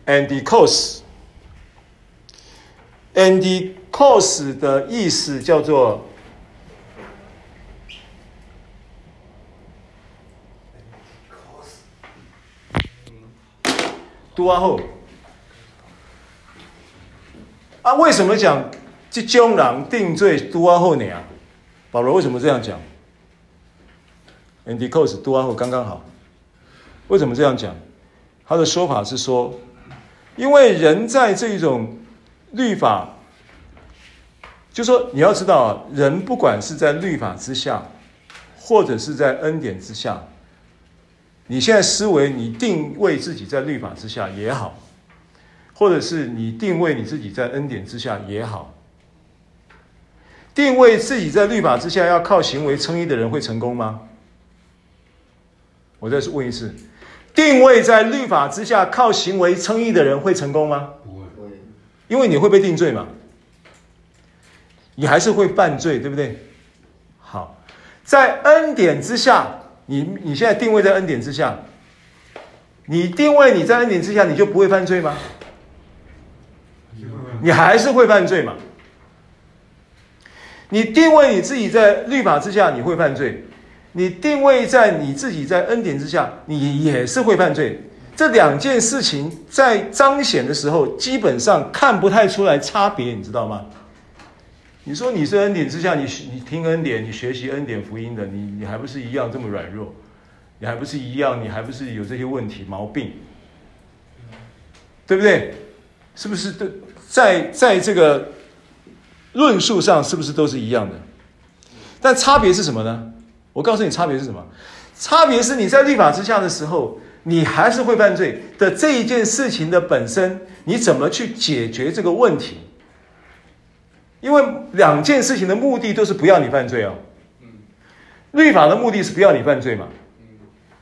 and the cause And the cause 的意思叫做读完后啊，为什么讲这种人定罪读完后呢？保罗为什么这样讲 ？And the cause 读完后刚刚好，为什么这样讲？他的说法是说，因为人在这种律法，就说你要知道啊，人不管是在律法之下，或者是在恩典之下，你现在思维你定位自己在律法之下也好，或者是你定位你自己在恩典之下也好，定位自己在律法之下要靠行为称义的人会成功吗？我再问一次，定位在律法之下靠行为称义的人会成功吗？不会，因为你会被定罪嘛，你还是会犯罪，对不对？好，在恩典之下，你你现在定位在恩典之下，你定位你在恩典之下，你就不会犯罪吗？你还是会犯罪嘛？你定位你自己在律法之下，你会犯罪；你定位在你自己在恩典之下，你也是会犯罪。这两件事情在彰显的时候，基本上看不太出来差别，你知道吗？你说你是恩典之下，你你听恩典，你学习恩典福音的，你你还不是一样这么软弱？你还不是一样？你还不是有这些问题毛病，对不对？是不是都在在这个论述上是不是都是一样的？但差别是什么呢？我告诉你，差别是什么？差别是你在律法之下的时候，你还是会犯罪的这一件事情的本身，你怎么去解决这个问题？因为两件事情的目的都是不要你犯罪哦。律法的目的是不要你犯罪嘛，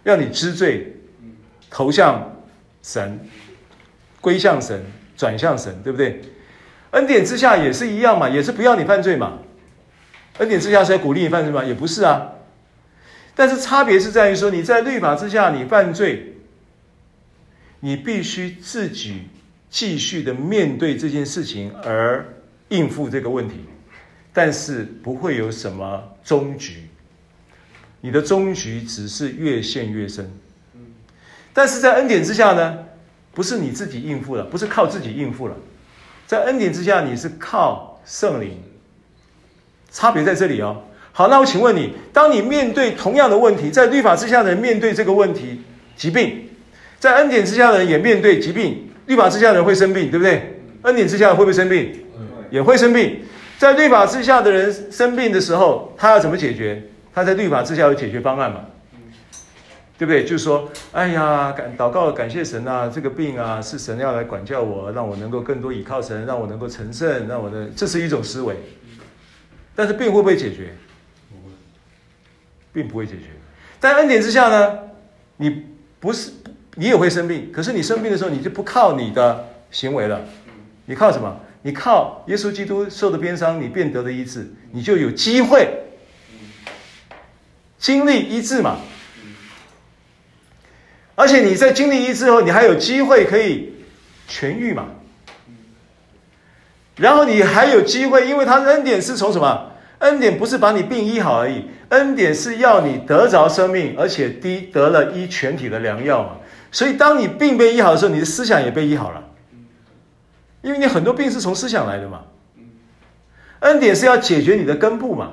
要你知罪，投向神，归向神，转向神，对不对？恩典之下也是一样嘛，也是不要你犯罪嘛。恩典之下是要鼓励你犯罪吗？也不是啊。但是差别是在于说，你在律法之下你犯罪，你必须自己继续的面对这件事情而应付这个问题，但是不会有什么终局，你的终局只是越陷越深。但是在恩典之下呢，不是你自己应付了，不是靠自己应付了，在恩典之下你是靠圣灵，差别在这里哦。好，那我请问你，当你面对同样的问题，在律法之下的人面对这个问题疾病，在恩典之下的人也面对疾病，律法之下的人会生病，对不对？恩典之下的人会不会生病？也会生病。在律法之下的人生病的时候，他要怎么解决？他在律法之下有解决方案嘛，对不对？就是说，哎呀，祷告感谢神啊，这个病啊是神要来管教我，让我能够更多倚靠神，让我能够成圣，让我的，这是一种思维。但是病会不会解决？并不会解决。在恩典之下呢，你不是你也会生病，可是你生病的时候，你就不靠你的行为了，你靠什么？你靠耶稣基督受的鞭伤，你便得的医治，你就有机会经历医治嘛。而且你在经历医治后，你还有机会可以痊愈嘛。然后你还有机会，因为他的恩典是从什么？恩典不是把你病医好而已，恩典是要你得着生命，而且得了医全体的良药嘛。所以当你病被医好的时候，你的思想也被医好了。因为你很多病是从思想来的嘛，恩典是要解决你的根部嘛，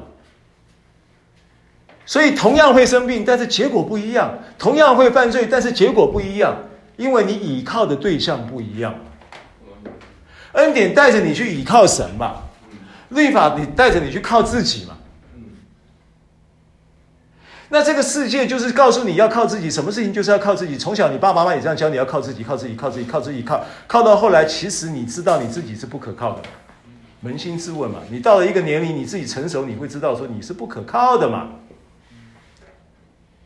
所以同样会生病，但是结果不一样；同样会犯罪，但是结果不一样，因为你倚靠的对象不一样。恩典带着你去倚靠神嘛，律法你带着你去靠自己嘛。那这个世界就是告诉你要靠自己，什么事情就是要靠自己。从小你爸爸妈妈也这样教你，要靠自己，靠自己，靠自己，靠自己，靠靠到后来，其实你知道你自己是不可靠的，扪心自问嘛。你到了一个年龄，你自己成熟，你会知道说你是不可靠的嘛。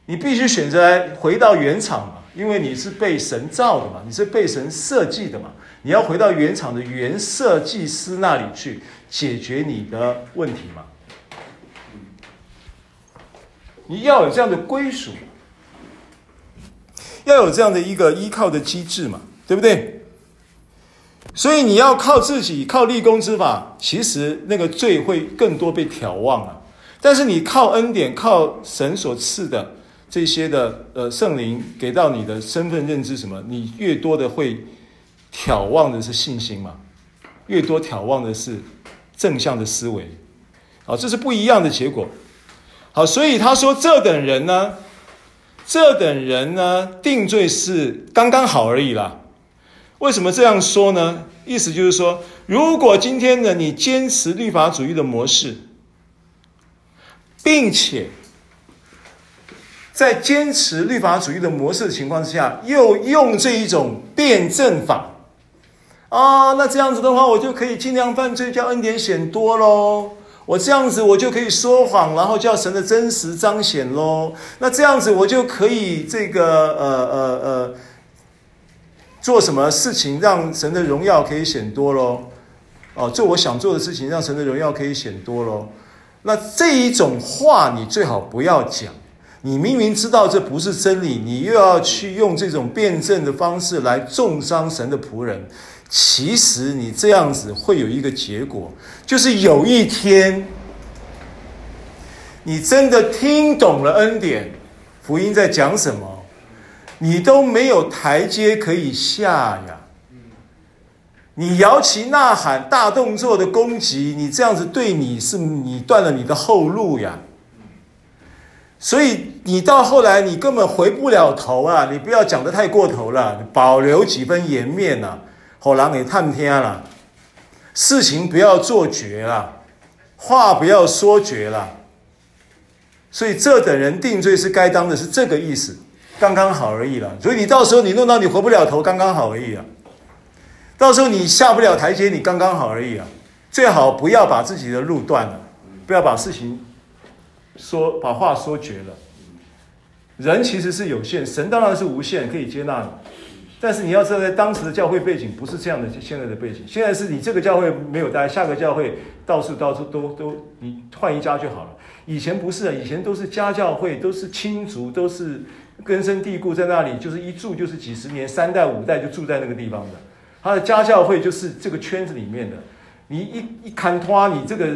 你必须选择来回到原厂嘛，因为你是被神造的嘛，你是被神设计的嘛，你要回到原厂的原设计师那里去解决你的问题嘛。你要有这样的归属，要有这样的一个依靠的机制嘛，对不对？所以你要靠自己，靠立功之法，其实那个罪会更多被挑旺了。但是你靠恩典，靠神所赐的这些的呃圣灵给到你的身份认知什么，你越多的会挑旺的是信心嘛，越多挑旺的是正向的思维。好，这是不一样的结果。好，所以他说这等人呢，这等人呢，定罪是刚刚好而已啦。为什么这样说呢？意思就是说，如果今天呢你坚持律法主义的模式，并且在坚持律法主义的模式的情况之下，又用这一种辩证法啊，那这样子的话我就可以尽量犯罪，叫恩典显多咯，我这样子我就可以说谎，然后叫神的真实彰显咯，那这样子我就可以这个呃呃呃做什么事情让神的荣耀可以显多咯，哦，做我想做的事情让神的荣耀可以显多咯。那这一种话你最好不要讲，你明明知道这不是真理，你又要去用这种辩证的方式来重伤神的仆人。其实你这样子会有一个结果，就是有一天你真的听懂了恩典福音在讲什么，你都没有台阶可以下呀。你摇旗呐喊大动作的攻击，你这样子对你是你断了你的后路呀。所以你到后来你根本回不了头啊，你不要讲得太过头了，保留几分颜面啊，给人会探听啦，事情不要做绝啦，话不要说绝啦。所以这等人定罪是该当的，是这个意思，刚刚好而已啦。所以你到时候你弄到你回不了头，刚刚好而已啦。到时候你下不了台阶，你刚刚好而已啊！最好不要把自己的路断了，不要把事情说，把话说绝了。人其实是有限，神当然是无限，可以接纳你。但是你要知道，在当时的教会背景不是这样的，现在的背景，现在是你这个教会没有待，下个教会到处到处都都你换一家就好了。以前不是啊，以前都是家教会，都是亲族，都是根深蒂固在那里，就是一住就是几十年，三代五代就住在那个地方的。他的家教会就是这个圈子里面的，你一一砍拖，你这个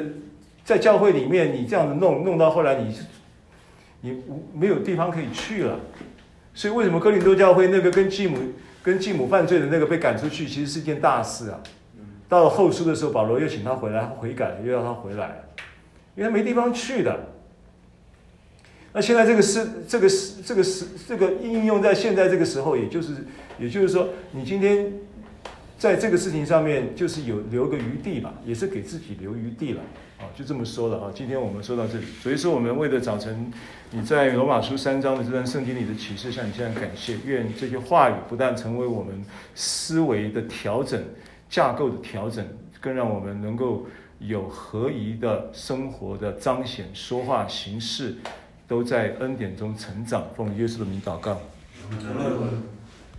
在教会里面你这样子弄弄到后来你你没有地方可以去了。所以为什么哥林多教会那个跟继母跟继母犯罪的那个被赶出去，其实是一件大事啊。到了后书的时候，保罗又请他回来，他悔改又要他回来，因为他没地方去的。那现在这个是这个是这个是这个应用在现在这个时候，也就是也就是说，你今天在这个事情上面，就是有留个余地吧，也是给自己留余地了啊，就这么说了啊。今天我们说到这里，所以说我们为了长成你在罗马书三章的这段圣经里的启示，向你这样感谢，愿这些话语不但成为我们思维的调整、架构的调整，更让我们能够有合宜的生活的彰显，说话行事都在恩典中成长。奉耶稣的名祷告。